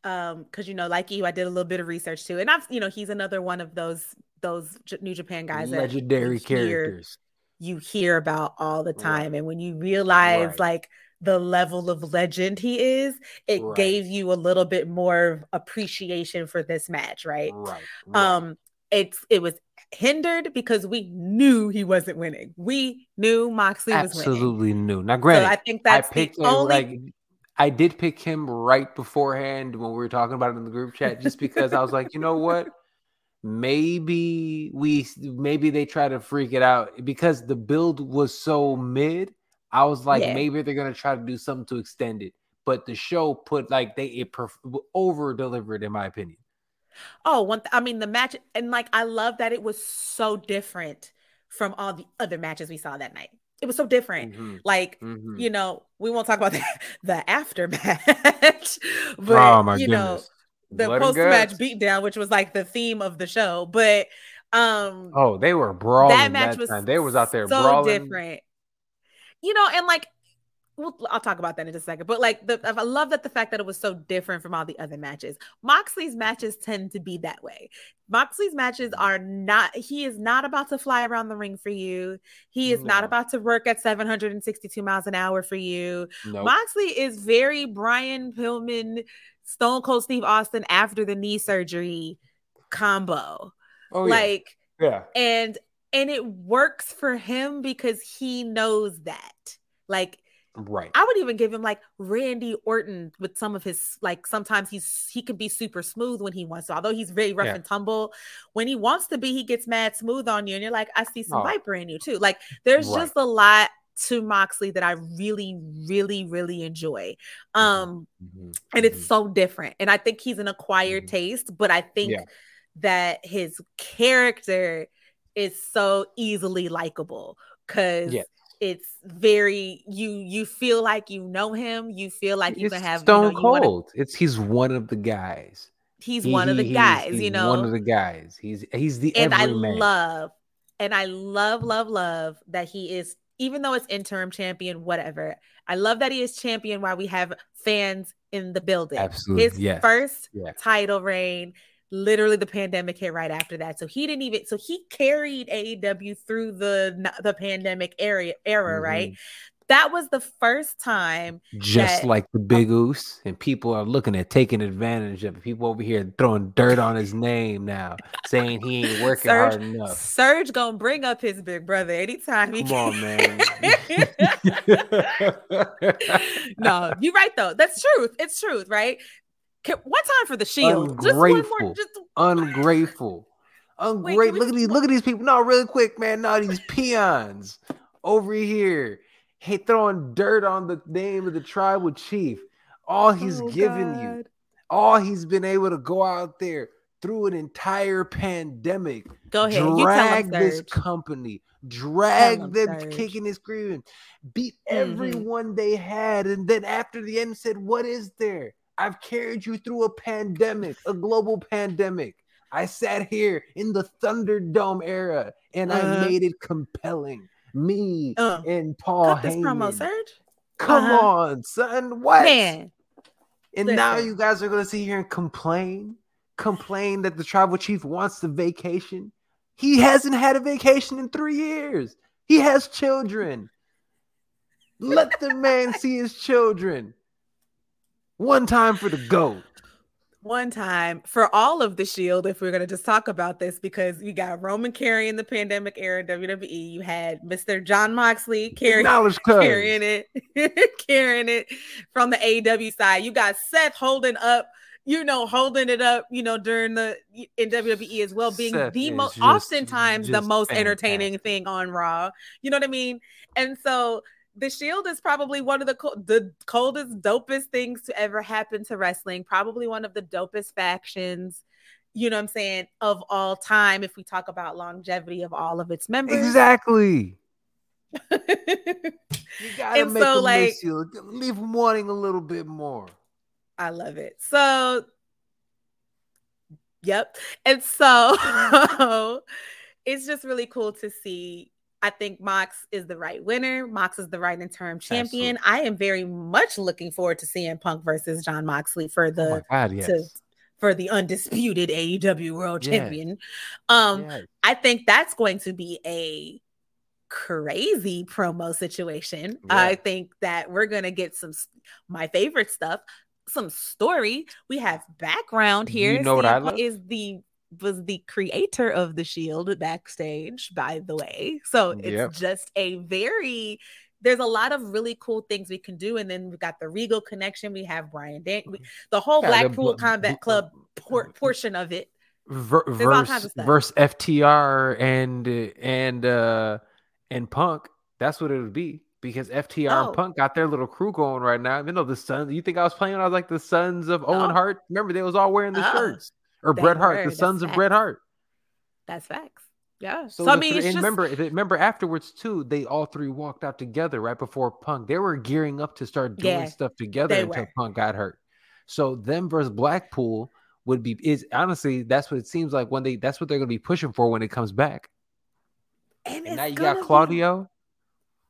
um, because you know, like you, I did a little bit of research too, and I've you know, he's another one of those those New Japan guys, legendary that you hear, characters you hear about all the time, right. and when you realize right. like the level of legend he is, it right. gave you a little bit more appreciation for this match, right? Right. right. Um. It's it was hindered because we knew he wasn't winning. We knew Moxley was winning. Absolutely knew. Now, granted, so I think that's I picked the him, only. Like, I did pick him right beforehand when we were talking about it in the group chat, just because I was like, you know what? Maybe we maybe they try to freak it out because the build was so mid. I was like, yeah. maybe they're gonna try to do something to extend it, but the show put like they it perf- over delivered in my opinion. Oh, one! Th- I mean, the match, and like, I love that it was so different from all the other matches we saw that night. It was so different. Mm-hmm. Like, mm-hmm. you know, we won't talk about the, the aftermatch, but oh, my you goodness. know, the Blood post-match beatdown, which was like the theme of the show. But um, oh, they were brawling that match that was time. They was out there so brawling. different, you know, and like. Well, I'll talk about that in just a second. But like, the, I love that the fact that it was so different from all the other matches. Moxley's matches tend to be that way. Moxley's matches are not, he is not about to fly around the ring for you. He is no. not about to work at seven hundred sixty-two miles an hour for you. Nope. Moxley is very Brian Pillman, Stone Cold Steve Austin after the knee surgery combo. Oh, like, yeah. yeah. And, and it works for him because he knows that. Like, right. I would even give him like Randy Orton with some of his, like, sometimes he's, he can be super smooth when he wants to, although he's very rough yeah. and tumble. When he wants to be, he gets mad smooth on you and you're like, I see some oh. Viper in you too. Like, there's right. just a lot to Moxley that I really, really, really enjoy. Um, mm-hmm. and it's mm-hmm. so different. And I think he's an acquired mm-hmm. taste, but I think yeah. that his character is so easily likable because yeah. it's very, you you feel like you know him. You feel like you it's can have Stone you know, Cold. You wanna, it's he's one of the guys. He's he, one of the he, guys. He's, he's you know, one of the guys. He's he's the and I man. love and I love love love that he is. Even though it's interim champion, whatever. I love that he is champion while we have fans in the building. Absolutely, his yes. first yeah. title reign. Literally, the pandemic hit right after that, so he didn't even. So he carried A E W through the the pandemic era, era mm-hmm. right? That was the first time, just that, like the Big Ooze, and people are looking at taking advantage of it. People over here throwing dirt on his name now, saying he ain't working Serge, hard enough. Serge gonna bring up his big brother anytime he. Come on, man. No, you're right though. That's truth. It's truth, right? One time for the Shield. Ungrateful. Just one more, just... Ungrateful. Ungrateful. Wait, look at these. Look at these people. No, really quick, man. No, these peons over here, hey, throwing dirt on the name of the tribal chief. All he's oh, given God. you, all he's been able to go out there through an entire pandemic. Go ahead. Drag you tell him, this Serge. company. Drag him, them Serge. kicking and screaming. Beat everyone mm-hmm. they had, and then after the end, said, "What is there? I've carried you through a pandemic, a global pandemic. I sat here in the Thunderdome era and uh-huh. I made it compelling. Me uh, and Paul Cut Heyman. This promo, Serge. Come uh-huh. on, son. What? Man. And Listen. now you guys are going to sit here and complain, complain that the tribal chief wants the vacation. He hasn't had a vacation in three years. He has children. Let the man see his children. One time for the GOAT. One time for all of the Shield, if we're going to just talk about this, because you got Roman carrying the pandemic era W W E. You had Mister John Moxley carrying, carrying it, carrying it from the A E W side. You got Seth holding up, you know, holding it up, you know, during the in W W E as well, being Seth the most, oftentimes the most fantastic. entertaining thing on Raw. You know what I mean? And so the Shield is probably one of the co- the coldest, dopest things to ever happen to wrestling. Probably one of the dopest factions, you know what I'm saying, of all time. If we talk about longevity of all of its members. Exactly. You gotta and make so, them like, miss you. Leave them wanting a little bit more. I love it. So, yep. And so, it's just really cool to see. I think Mox is the right winner. Mox is the right interim champion. Absolutely. I am very much looking forward to C M Punk versus John Moxley for the oh my God, yes. to, for the undisputed A E W World yes. Champion. Um, yes. I think that's going to be a crazy promo situation. Yes. I think that we're going to get some, my favorite stuff, some story. We have background here. You know what I love? Is the was the creator of the Shield backstage, by the way. So it's yep. just a very, there's a lot of really cool things we can do. And then we've got the Regal connection. We have Brian, Dan- we, the whole yeah, Blackpool the, Combat the, Club por- portion of it. Ver- verse, verse F T R and, and, uh, and Punk. That's what it would be. Because F T R oh. and Punk got their little crew going right now. You know, the Sons, you think I was playing when I was like the Sons of oh. Owen Hart? Remember, they was all wearing the oh. shirts. Or Bret Hart, word. the That's sons facts. of Bret Hart. That's facts. Yeah. So, so I mean, it's just... remember, remember afterwards too, they all three walked out together right before Punk. They were gearing up to start doing yeah, stuff together until were. Punk got hurt. So them versus Blackpool would be is honestly that's what it seems like when they that's what they're going to be pushing for when it comes back. And, and now you got Claudio.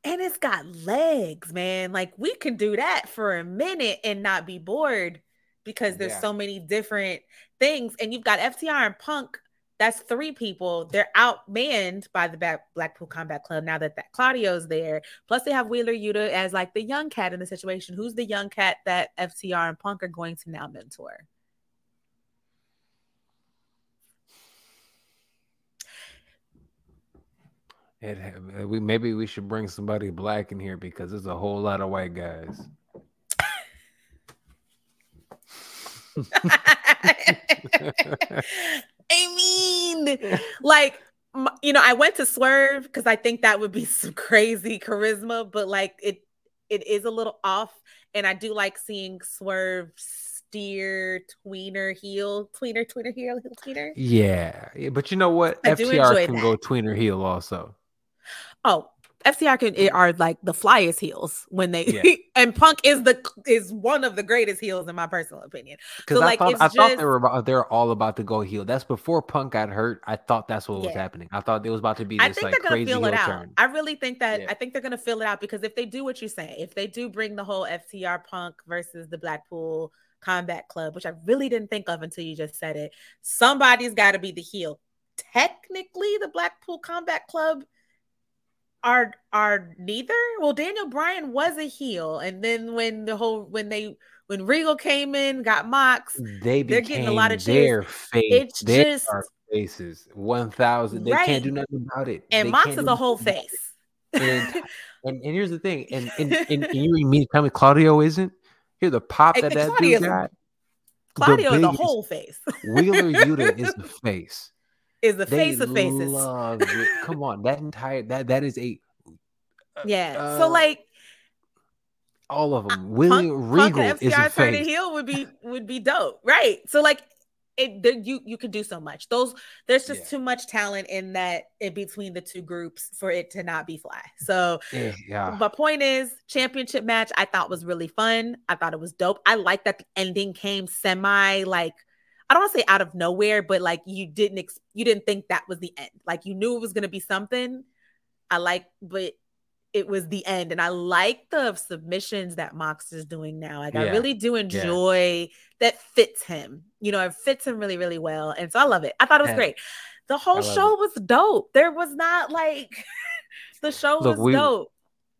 Be... and it's got legs, man. Like, we can do that for a minute and not be bored because there's yeah. so many different things. And you've got F T R and Punk. That's three people. They're outmanned by the Blackpool Combat Club now that, that Claudio's there. Plus, they have Wheeler Yuta as like the young cat in the situation. Who's the young cat that F T R and Punk are going to now mentor? It, we maybe we should bring somebody black in here because there's a whole lot of white guys. I mean, like, you know, I went to Swerve because I think that would be some crazy charisma, but like it, it is a little off, and I do like seeing Swerve steer tweener heel, tweener tweener heel, tweener. Yeah, but you know what? I F T R can that. go tweener heel also. Oh, F T R can are like the flyest heels when they yeah. and Punk is the is one of the greatest heels in my personal opinion. Because so I, like, thought, I just, thought they were about, they're all about to go heel. That's before Punk got hurt. I thought that's what yeah. was happening. I thought it was about to be. This, I think like, they're gonna crazy feel it out. Turn. I really think that yeah. I think they're gonna feel it out because if they do what you're saying, if they do bring the whole F T R Punk versus the Blackpool Combat Club, which I really didn't think of until you just said it, somebody's got to be the heel. Technically, the Blackpool Combat Club. Are are neither? Well, Daniel Bryan was a heel, and then when the whole when they when Regal came in, got Mox, they they're getting a lot of their face. It's they just are faces one thousand. They right. can't do nothing about it. And they Mox is a whole face. And, and, and here's the thing, and and, and, and you mean tell me Claudio isn't here? The pop that that dude got. Claudio is the whole face. Wheeler Yuta is the face. Is the face they of faces. Love it. Come on, that entire that that is a yeah. Uh, so like all of them. William Regal Punk is a face. Turning heel would be would be dope, right? So like it, there, you you could do so much. Those there's just yeah. too much talent in that in between the two groups for it to not be fly. So yeah. my point is, championship match I thought was really fun. I thought it was dope. I like that the ending came semi like. I don't want to say out of nowhere, but like you didn't ex- you didn't think that was the end. Like you knew it was going to be something. I like, but it was the end. And I like the submissions that Mox is doing now. Like yeah. I really do enjoy yeah. that fits him. You know, it fits him really, really well. And so I love it. I thought it was yeah. great. The whole show it. was dope. There was not like the show Look, was we, dope.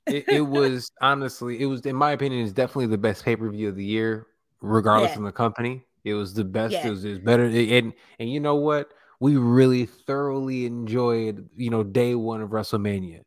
it, it was honestly, it was, in my opinion, it's definitely the best pay-per-view of the year, regardless yeah. of the company. It was the best. Yeah. It, was, it was better. And and you know what? We really thoroughly enjoyed, you know, day one of WrestleMania,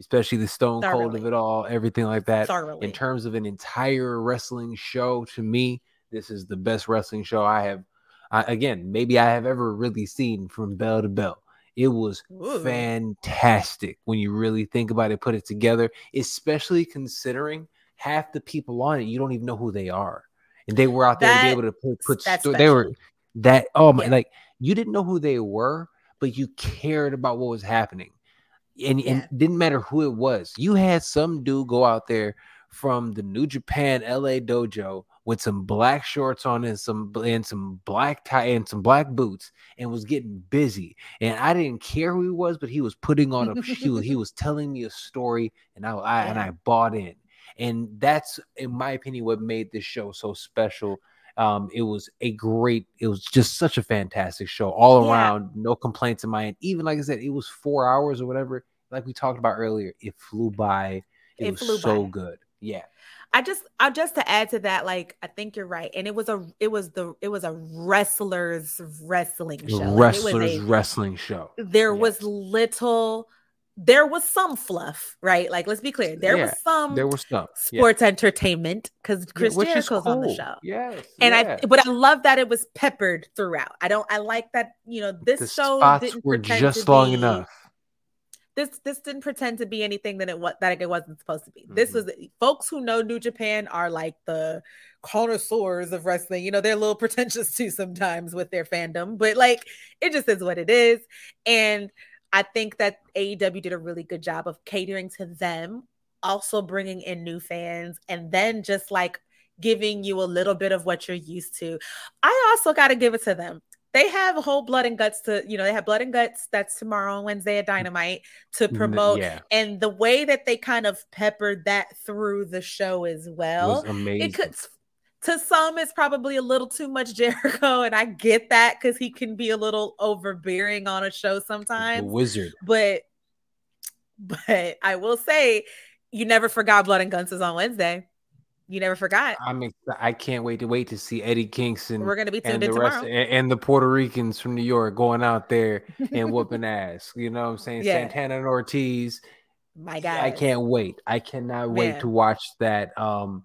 especially the Stone thoroughly. Cold of it all, everything like that. Thoroughly. In terms of an entire wrestling show, to me, this is the best wrestling show I have. I, again, maybe I have ever really seen from bell to bell. It was Ooh. fantastic when you really think about it, put it together, especially considering half the people on it, you don't even know who they are. And they were out there that, to be able to put, put sto- they were that oh my yeah. like you didn't know who they were, but you cared about what was happening, and yeah. and it didn't matter who it was. You had some dude go out there from the New Japan L A Dojo with some black shorts on and some and some black tie and some black boots and was getting busy. And I didn't care who he was, but he was putting on a show. He was telling me a story, and I, I yeah. and I bought in. And that's, in my opinion, what made this show so special. Um, it was a great, it was just such a fantastic show all yeah. around. No complaints in my end. Even like I said, it was four hours or whatever. Like we talked about earlier, it flew by. It, it was flew so by. good. Yeah. I just, I just to add to that, like I think you're right, and it was a, it was the, it was a wrestler's wrestling show. Wrestler's like a, wrestling show. There yes. was little. There was some fluff, right? Like, let's be clear. There yeah, was some there was stuff. sports yeah. entertainment because Chris yeah, Jericho's cool. on the show. Yes, and yeah. I, but I love that it was peppered throughout. I don't. I like that. You know, this the show spots didn't were just long be, enough. This this didn't pretend to be anything that it was that it wasn't supposed to be. Mm-hmm. This was folks who know New Japan are like the connoisseurs of wrestling. You know, they're a little pretentious too sometimes with their fandom, but like it just is what it is, and. I think that A E W did a really good job of catering to them, also bringing in new fans, and then just like giving you a little bit of what you're used to. I also got to give it to them. they have a whole blood and guts to, you know, they have blood and guts. That's tomorrow on Wednesday at Dynamite to promote. Yeah. And the way that they kind of peppered that through the show as well. It was amazing. It could, to some, it's probably a little too much Jericho. And I get that because he can be a little overbearing on a show sometimes. The wizard. But, but I will say, you never forgot Blood and Guts is on Wednesday. You never forgot. I mean, I can't wait to wait to see Eddie Kingston. We're going to be tuned in tomorrow. Of, and, and the Puerto Ricans from New York going out there and whooping ass. You know what I'm saying? Yeah. Santana and Ortiz. My God. I can't wait. I cannot wait Man. to watch that. Um,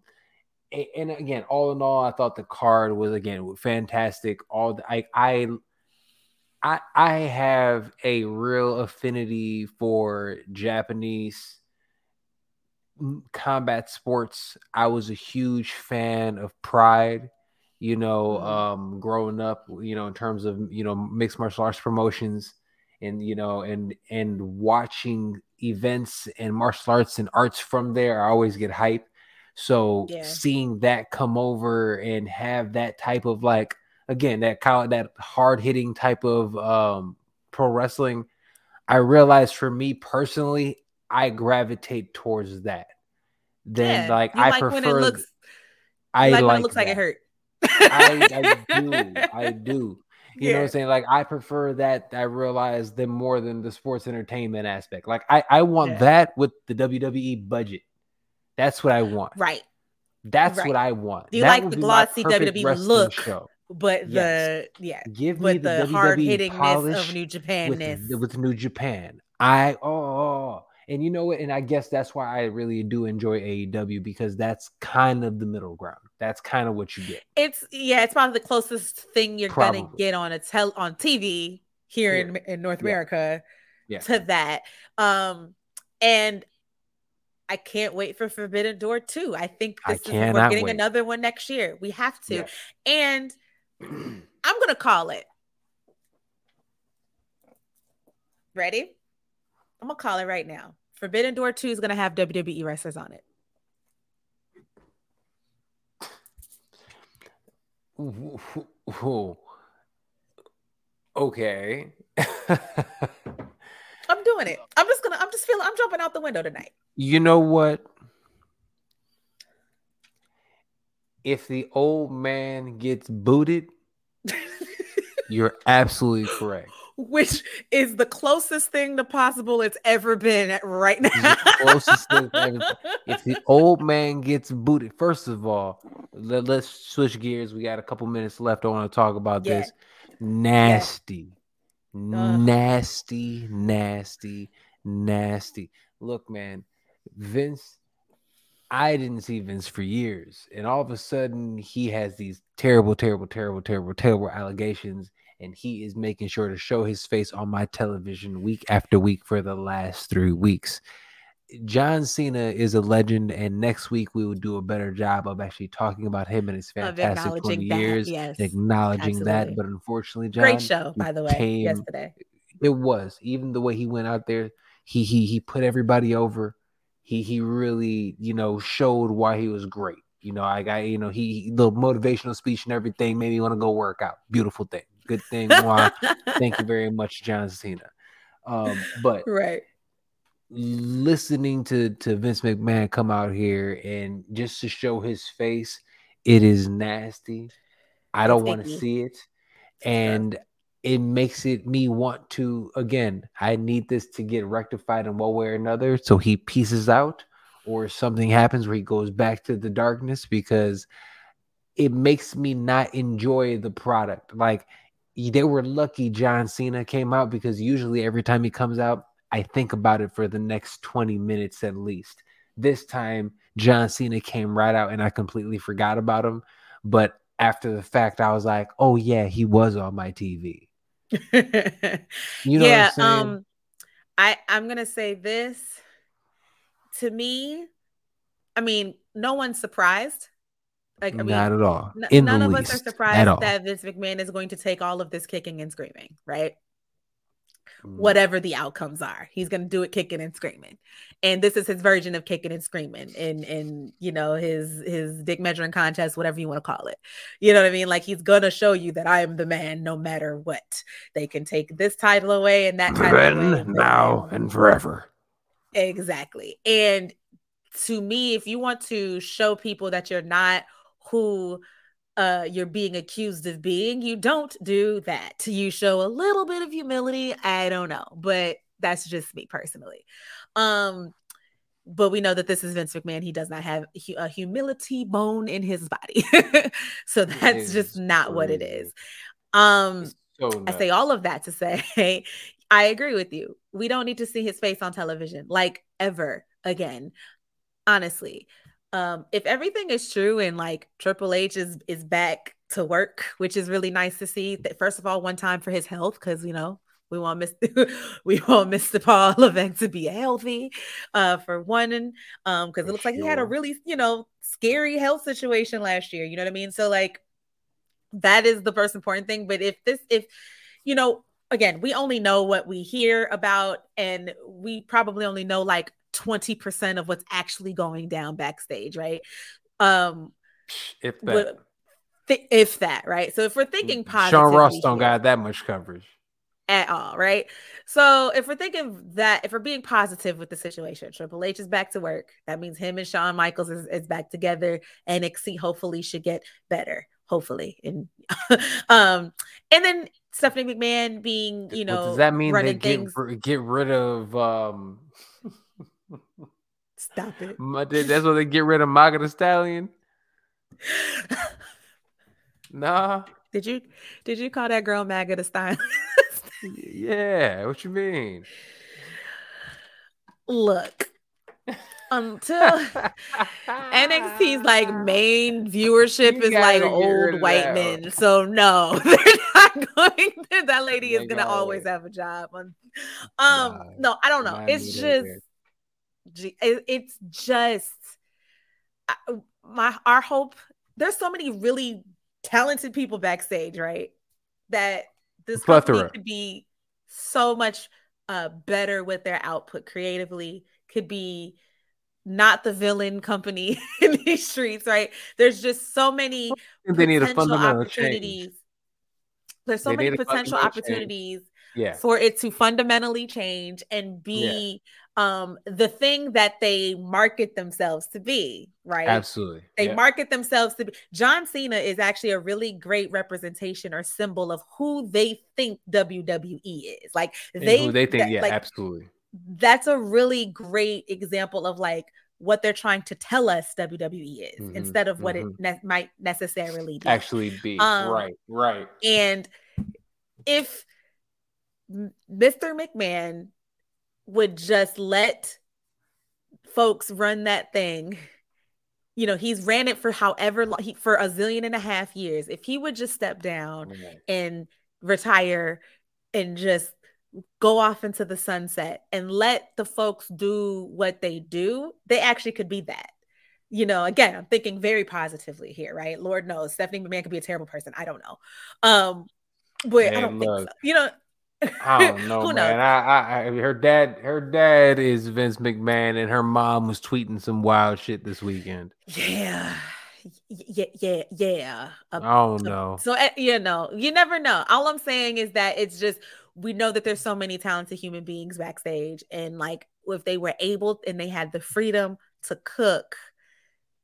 and, and again, all in all, I thought the card was, again, fantastic. All the, I, I, I, I have a real affinity for Japanese combat sports. I was a huge fan of Pride, you know, um, growing up, you know, in terms of, you know, mixed martial arts promotions and, you know, and, and watching events and martial arts and arts from there, I always get hype. So yeah. seeing that come over and have that type of, like, again, that that hard hitting type of um, pro wrestling, I realized for me personally, I gravitate towards that. Then, yeah, like, I like prefer. When it looks, I like, like when it looks that. like it hurt. I, I do. I do. You yeah. know what I'm saying? Like, I prefer that. I realize them more than the sports entertainment aspect. Like, I, I want yeah. that with the W W E budget. That's what I want. Right. That's right. what I want. You that like the glossy W W E look, show. but yes. the yeah, give me but the, the hard hittingness of New Japanness with, with New Japan. I oh. oh. And you know what? And I guess that's why I really do enjoy A E W, because that's kind of the middle ground. That's kind of what you get. It's yeah, it's probably the closest thing you're probably. gonna get on a tel- on T V here yeah. in, in North yeah. America yeah. to that. Um, and I can't wait for Forbidden Door two. I think this I is, we're getting wait. another one next year. We have to. Yeah. And I'm gonna call it. Ready? I'm going to call it right now. Forbidden Door two is going to have W W E wrestlers on it. Ooh, ooh, ooh. Okay. I'm doing it. I'm just going to, I'm just feeling, I'm jumping out the window tonight. You know what? If the old man gets booted, you're absolutely correct. Which is the closest thing to possible it's ever been at right now. The closest thing ever. If the old man gets booted, first of all, let, let's switch gears. We got a couple minutes left. I want to talk about yeah. this. Nasty. Yeah. Uh. Nasty, nasty, nasty. Look, man, Vince, I didn't see Vince for years. And all of a sudden, he has these terrible, terrible, terrible, terrible, terrible allegations. And he is making sure to show his face on my television week after week for the last three weeks. John Cena is a legend, and next week we will do a better job of actually talking about him and his fantastic twenty that, years, yes, acknowledging absolutely. that. But unfortunately, John, great show by the way, came, yesterday it was even the way he went out there. He he he put everybody over. He he really you know showed why he was great. You know I got you know he the motivational speech and everything made me want to go work out. Beautiful thing. Good thing. Wow. Thank you very much, John Cena. Um, but right. listening to, to Vince McMahon come out here and just to show his face, it is nasty. I don't want to see it. And sure. it makes it me want to, again, I need this to get rectified in one way or another. So he pieces out or something happens where he goes back to the darkness, because it makes me not enjoy the product. Like, they were lucky John Cena came out, because usually every time he comes out, I think about it for the next twenty minutes at least. This time, John Cena came right out and I completely forgot about him. But after the fact, I was like, oh yeah, he was on my T V. You know yeah, what I'm saying? Um, I, I'm going to say this. To me, I mean, no one's surprised. Like, I mean, not at all. N- none of us are surprised that Vince McMahon is going to take all of this kicking and screaming, right? mm. whatever the outcomes are. He's going to do it kicking and screaming. And this is his version of kicking and screaming and, and you know, his his dick measuring contest, whatever you want to call it. You know what I mean? Like, he's going to show you that I am the man no matter what. They can take this title away and that title then, away. Then, now, and forever. Exactly. And to me, if you want to show people that you're not who uh, you're being accused of being, you don't do that. You show a little bit of humility. I don't know, but that's just me personally. Um, but we know that this is Vince McMahon. He does not have hu- a humility bone in his body. So that's just not crazy. What it is. Um, so nice. I say all of that to say, I agree with you. We don't need to see his face on television like ever again. Honestly, um, if everything is true and like Triple H is, is back to work, which is really nice to see. That first of all, one time for his health, because you know we won't miss we won't miss the Paul event to be healthy, uh, for one, and um, because it looks like he had a really you know scary health situation last year. You know what I mean? So like that is the first important thing. But if this, if you know, again, we only know what we hear about, and we probably only know like twenty percent of what's actually going down backstage, right? Um, if that, th- if that, right? So if we're thinking positive, Sean Ross don't got that much coverage at all, right? So if we're thinking that, if we're being positive with the situation, Triple H is back to work. That means him and Shawn Michaels is, is back together. N X T hopefully should get better, hopefully. And um, and then Stephanie McMahon being, you know, well, does that mean they get r- get rid of? Um... Stop it. That's why they get rid of Maga the Stallion. Nah. Did you did you call that girl Maga the Stallion? Yeah, what you mean? Look. Until N X T's like main viewership you is like old white men. So no, they're not going to, that lady is gonna always have a job. Um nah, no, I don't know. Nah, it's just It's just my our hope. There's so many really talented people backstage, right? That this company could be so much uh, better with their output creatively. Could be not the villain company in these streets, right? There's just so many they need a fundamental opportunities. Change. There's so they many potential opportunities. Change. Yeah. For it to fundamentally change and be yeah. um, the thing that they market themselves to be, right? Absolutely. They yeah. market themselves to be. John Cena is actually a really great representation or symbol of who they think W W E is. Like they, who they think, that, yeah, like, absolutely. That's a really great example of like what they're trying to tell us W W E is mm-hmm. instead of what mm-hmm. it ne- might necessarily be. Actually be. Um, right, right. And if Mister McMahon would just let folks run that thing. You know, he's ran it for however long, he, for a zillion and a half years. If he would just step down okay. and retire and just go off into the sunset and let the folks do what they do, they actually could be that. You know, again, I'm thinking very positively here, right? Lord knows, Stephanie McMahon could be a terrible person. I don't know. Um, but hey, I don't look. think so. You know, I don't know, man. I, I, her dad, her dad is Vince McMahon, and her mom was tweeting some wild shit this weekend. Yeah, yeah, yeah, yeah. Uh, oh no. So uh, you know, you never know. All I'm saying is that it's just we know that there's so many talented human beings backstage, and like if they were able and they had the freedom to cook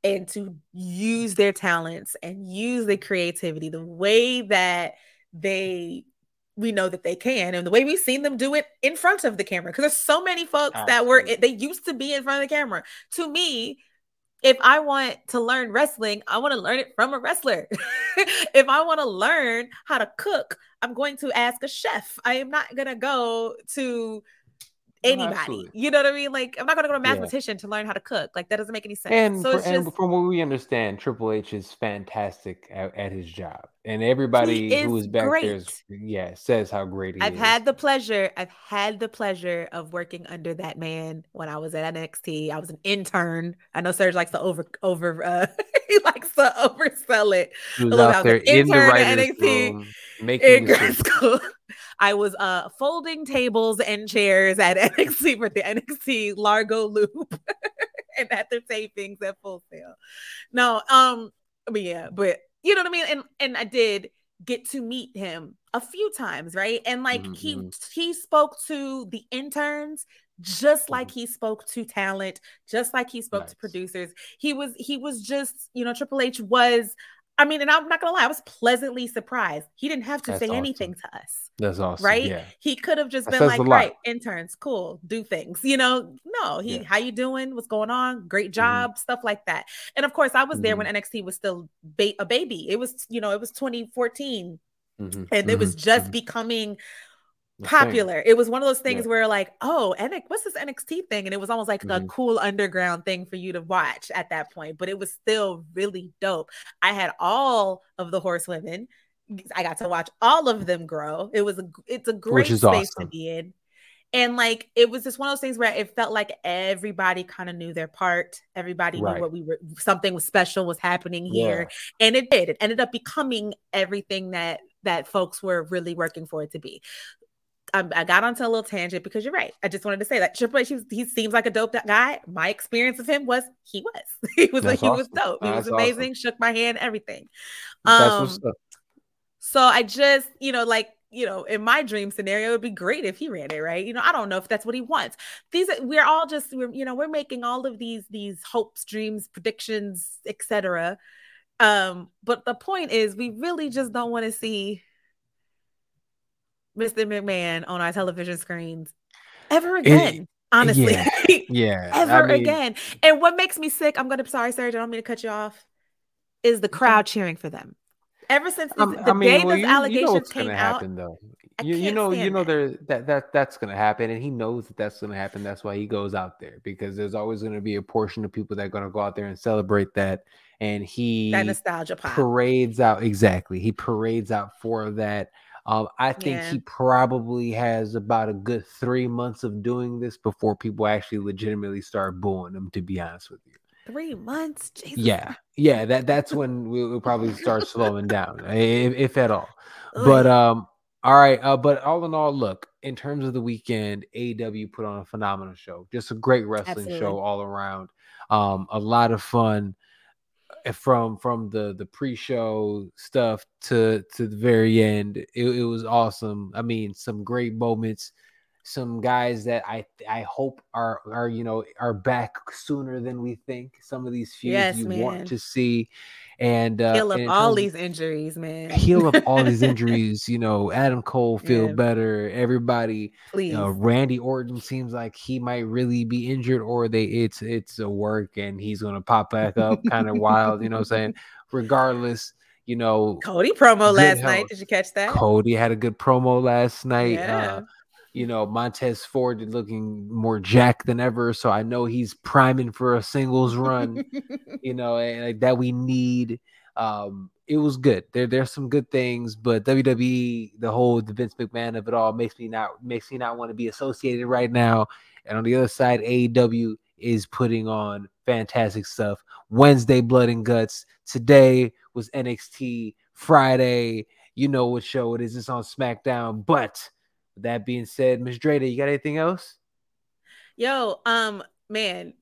and to use their talents and use their creativity the way that they. We know that they can. And the way we've seen them do it in front of the camera, because there's so many folks Absolutely. that were, they used to be in front of the camera. To me, if I want to learn wrestling, I want to learn it from a wrestler. If I want to learn how to cook, I'm going to ask a chef. I am not going to go to anybody. Absolutely. You know what I mean? Like, I'm not going to go to a mathematician yeah. to learn how to cook. Like, that doesn't make any sense. And, so it's and just, from what we understand, Triple H is fantastic at, at his job. And everybody is who is back great. there is, yeah, says how great he I've is. I've had the pleasure. I've had the pleasure of working under that man when I was at N X T. I was an intern. I know Serge likes to over, over, uh, he likes to oversell it. He was out there in the writer's room, making grad school. I was uh, folding tables and chairs at N X T for the N X T Largo Loop and at their tapings at Full Sail. No, um, but yeah, but you know what I mean? And and I did get to meet him a few times, right? And like mm-hmm. he he spoke to the interns just like he spoke to talent, just like he spoke nice. to producers. He was he was just, you know, Triple H was, I mean, and I'm not gonna lie, I was pleasantly surprised. He didn't have to That's say awesome. anything to us. That's awesome. Right? Yeah. He could have just that been like, right, interns, cool, do things, you know. No, he, yeah. how you doing? What's going on? Great job, mm-hmm. stuff like that. And of course, I was mm-hmm. there when N X T was still ba- a baby. It was, you know, it was twenty fourteen, mm-hmm. and mm-hmm. it was just mm-hmm. becoming popular. It was one of those things yeah. where like, oh, N X T, what's this N X T thing? And it was almost like mm-hmm. a cool underground thing for you to watch at that point, but it was still really dope. I had all of the horsewomen. I got to watch all of them grow. It was a, it's a great space awesome. to be in. And like, it was just one of those things where it felt like everybody kind of knew their part. Everybody right. knew what we were, something was special was happening here. Yeah. And it did. It ended up becoming everything that, that folks were really working for it to be. I got onto a little tangent because you're right. I just wanted to say that Triple H, he, was, he seems like a dope guy. My experience of him was he was. He was like, awesome. he was dope. He That's was amazing. Awesome. Shook my hand, everything. Um, so I just, you know, like, you know, in my dream scenario, it'd be great if he ran it, right? You know, I don't know if that's what he wants. These, we're all just, we're, you know, we're making all of these, these hopes, dreams, predictions, et cetera. Um, but the point is, we really just don't want to see Mister McMahon on our television screens ever again, it, honestly. Yeah, yeah. ever I mean, again. And what makes me sick, I'm going to, sorry, Serge, I don't mean to cut you off, is the crowd cheering for them. Ever since the, the I mean, day well, those you, allegations you know what's came gonna out, happen, though. You, you know, you know there that that that's going to happen, and he knows that that's going to happen. That's why he goes out there, because there's always going to be a portion of people that are going to go out there and celebrate that, and he that nostalgia pop. parades out exactly. He parades out for that. Um, I think yeah. he probably has about a good three months of doing this before people actually legitimately start booing him, to be honest with you. Three months? Jesus. Yeah. Yeah. That, that's when we, we'll probably start slowing down, if, if at all. Ooh. But um, all right. Uh, but all in all, look, in terms of the weekend, A E W put on a phenomenal show. Just a great wrestling Absolutely. show all around. Um, a lot of fun. From from the, the pre-show stuff to, to the very end, it, it was awesome. I mean, some great moments, some guys that I I hope are are you know are back sooner than we think. Some of these feuds yes, you man. want to see, and uh, heal up and all these injuries, man. Heal up all these injuries. You know, Adam Cole feel yeah. better. Everybody, please. You know, Randy Orton seems like he might really be injured, or they it's it's a work and he's gonna pop back up, kind of wild. You know what I'm saying? Regardless. You know, Cody promo last health. night. Did you catch that? Cody had a good promo last night. Yeah. Uh, You know, Montez Ford is looking more jacked than ever, so I know he's priming for a singles run. You know, and like, that we need. Um, it was good. There, there's some good things, but W W E, the whole the Vince McMahon of it all, makes me not makes me not want to be associated right now. And on the other side, A E W is putting on fantastic stuff. Wednesday, Blood and Guts. Today was N X T. Friday, you know what show it is? It's on SmackDown, but. That being said, Miz Dre Day, you got anything else? Yo, um, man,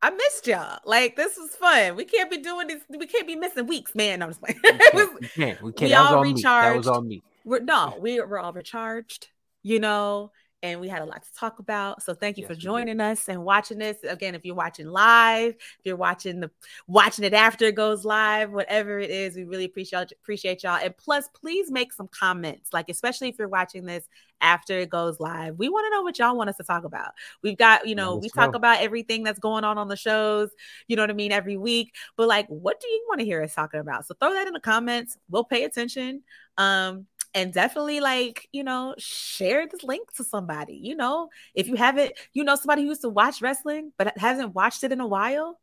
I missed y'all. Like, this was fun. We can't be doing this. We can't be missing weeks, man. I'm just like, we can't. We can't. That was all me. That was all me. We're, no, we were all recharged, you know, and we had a lot to talk about. So thank you yes, for joining us and watching this. Again, if you're watching live, if you're watching the watching it after it goes live, whatever it is, we really appreciate appreciate y'all. And plus, please make some comments, like especially if you're watching this after it goes live. We want to know what y'all want us to talk about. We've got, you know, Let's we talk go. about everything that's going on on the shows, you know what I mean, every week. But like, what do you want to hear us talking about? So throw that in the comments. We'll pay attention. Um, And definitely, like, you know, share this link to somebody. You know, if you haven't, you know, somebody who used to watch wrestling but hasn't watched it in a while,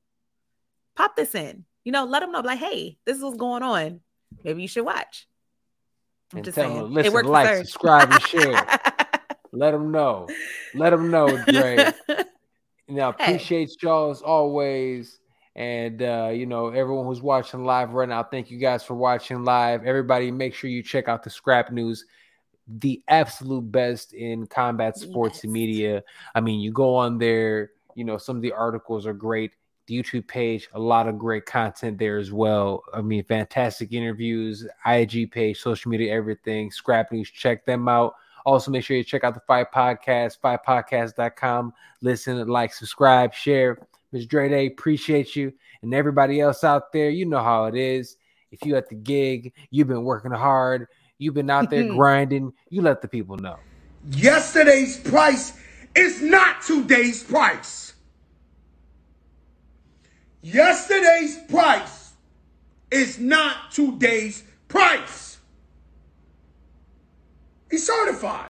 pop this in. You know, let them know, like, hey, this is what's going on. Maybe you should watch. I'm and just tell saying. Them, listen, it works like, subscribe, and share. Let them know. Let them know, Dre. Now, appreciate hey. y'all as always. And, uh, you know, everyone who's watching live right now, thank you guys for watching live. Everybody, make sure you check out the Scrap News. the absolute best in combat sports yes. media. I mean, you go on there, you know, some of the articles are great. The YouTube page, a lot of great content there as well. I mean, fantastic interviews, I G page, social media, everything. Scrap News, check them out. Also, make sure you check out the Fight Podcast, fight podcast dot com. Listen, like, subscribe, share. Miz Dre Day, appreciate you. And everybody else out there, you know how it is. If you at the gig, you've been working hard, you've been out there grinding, you let the people know. Yesterday's price is not today's price. Yesterday's price is not today's price. He's certified.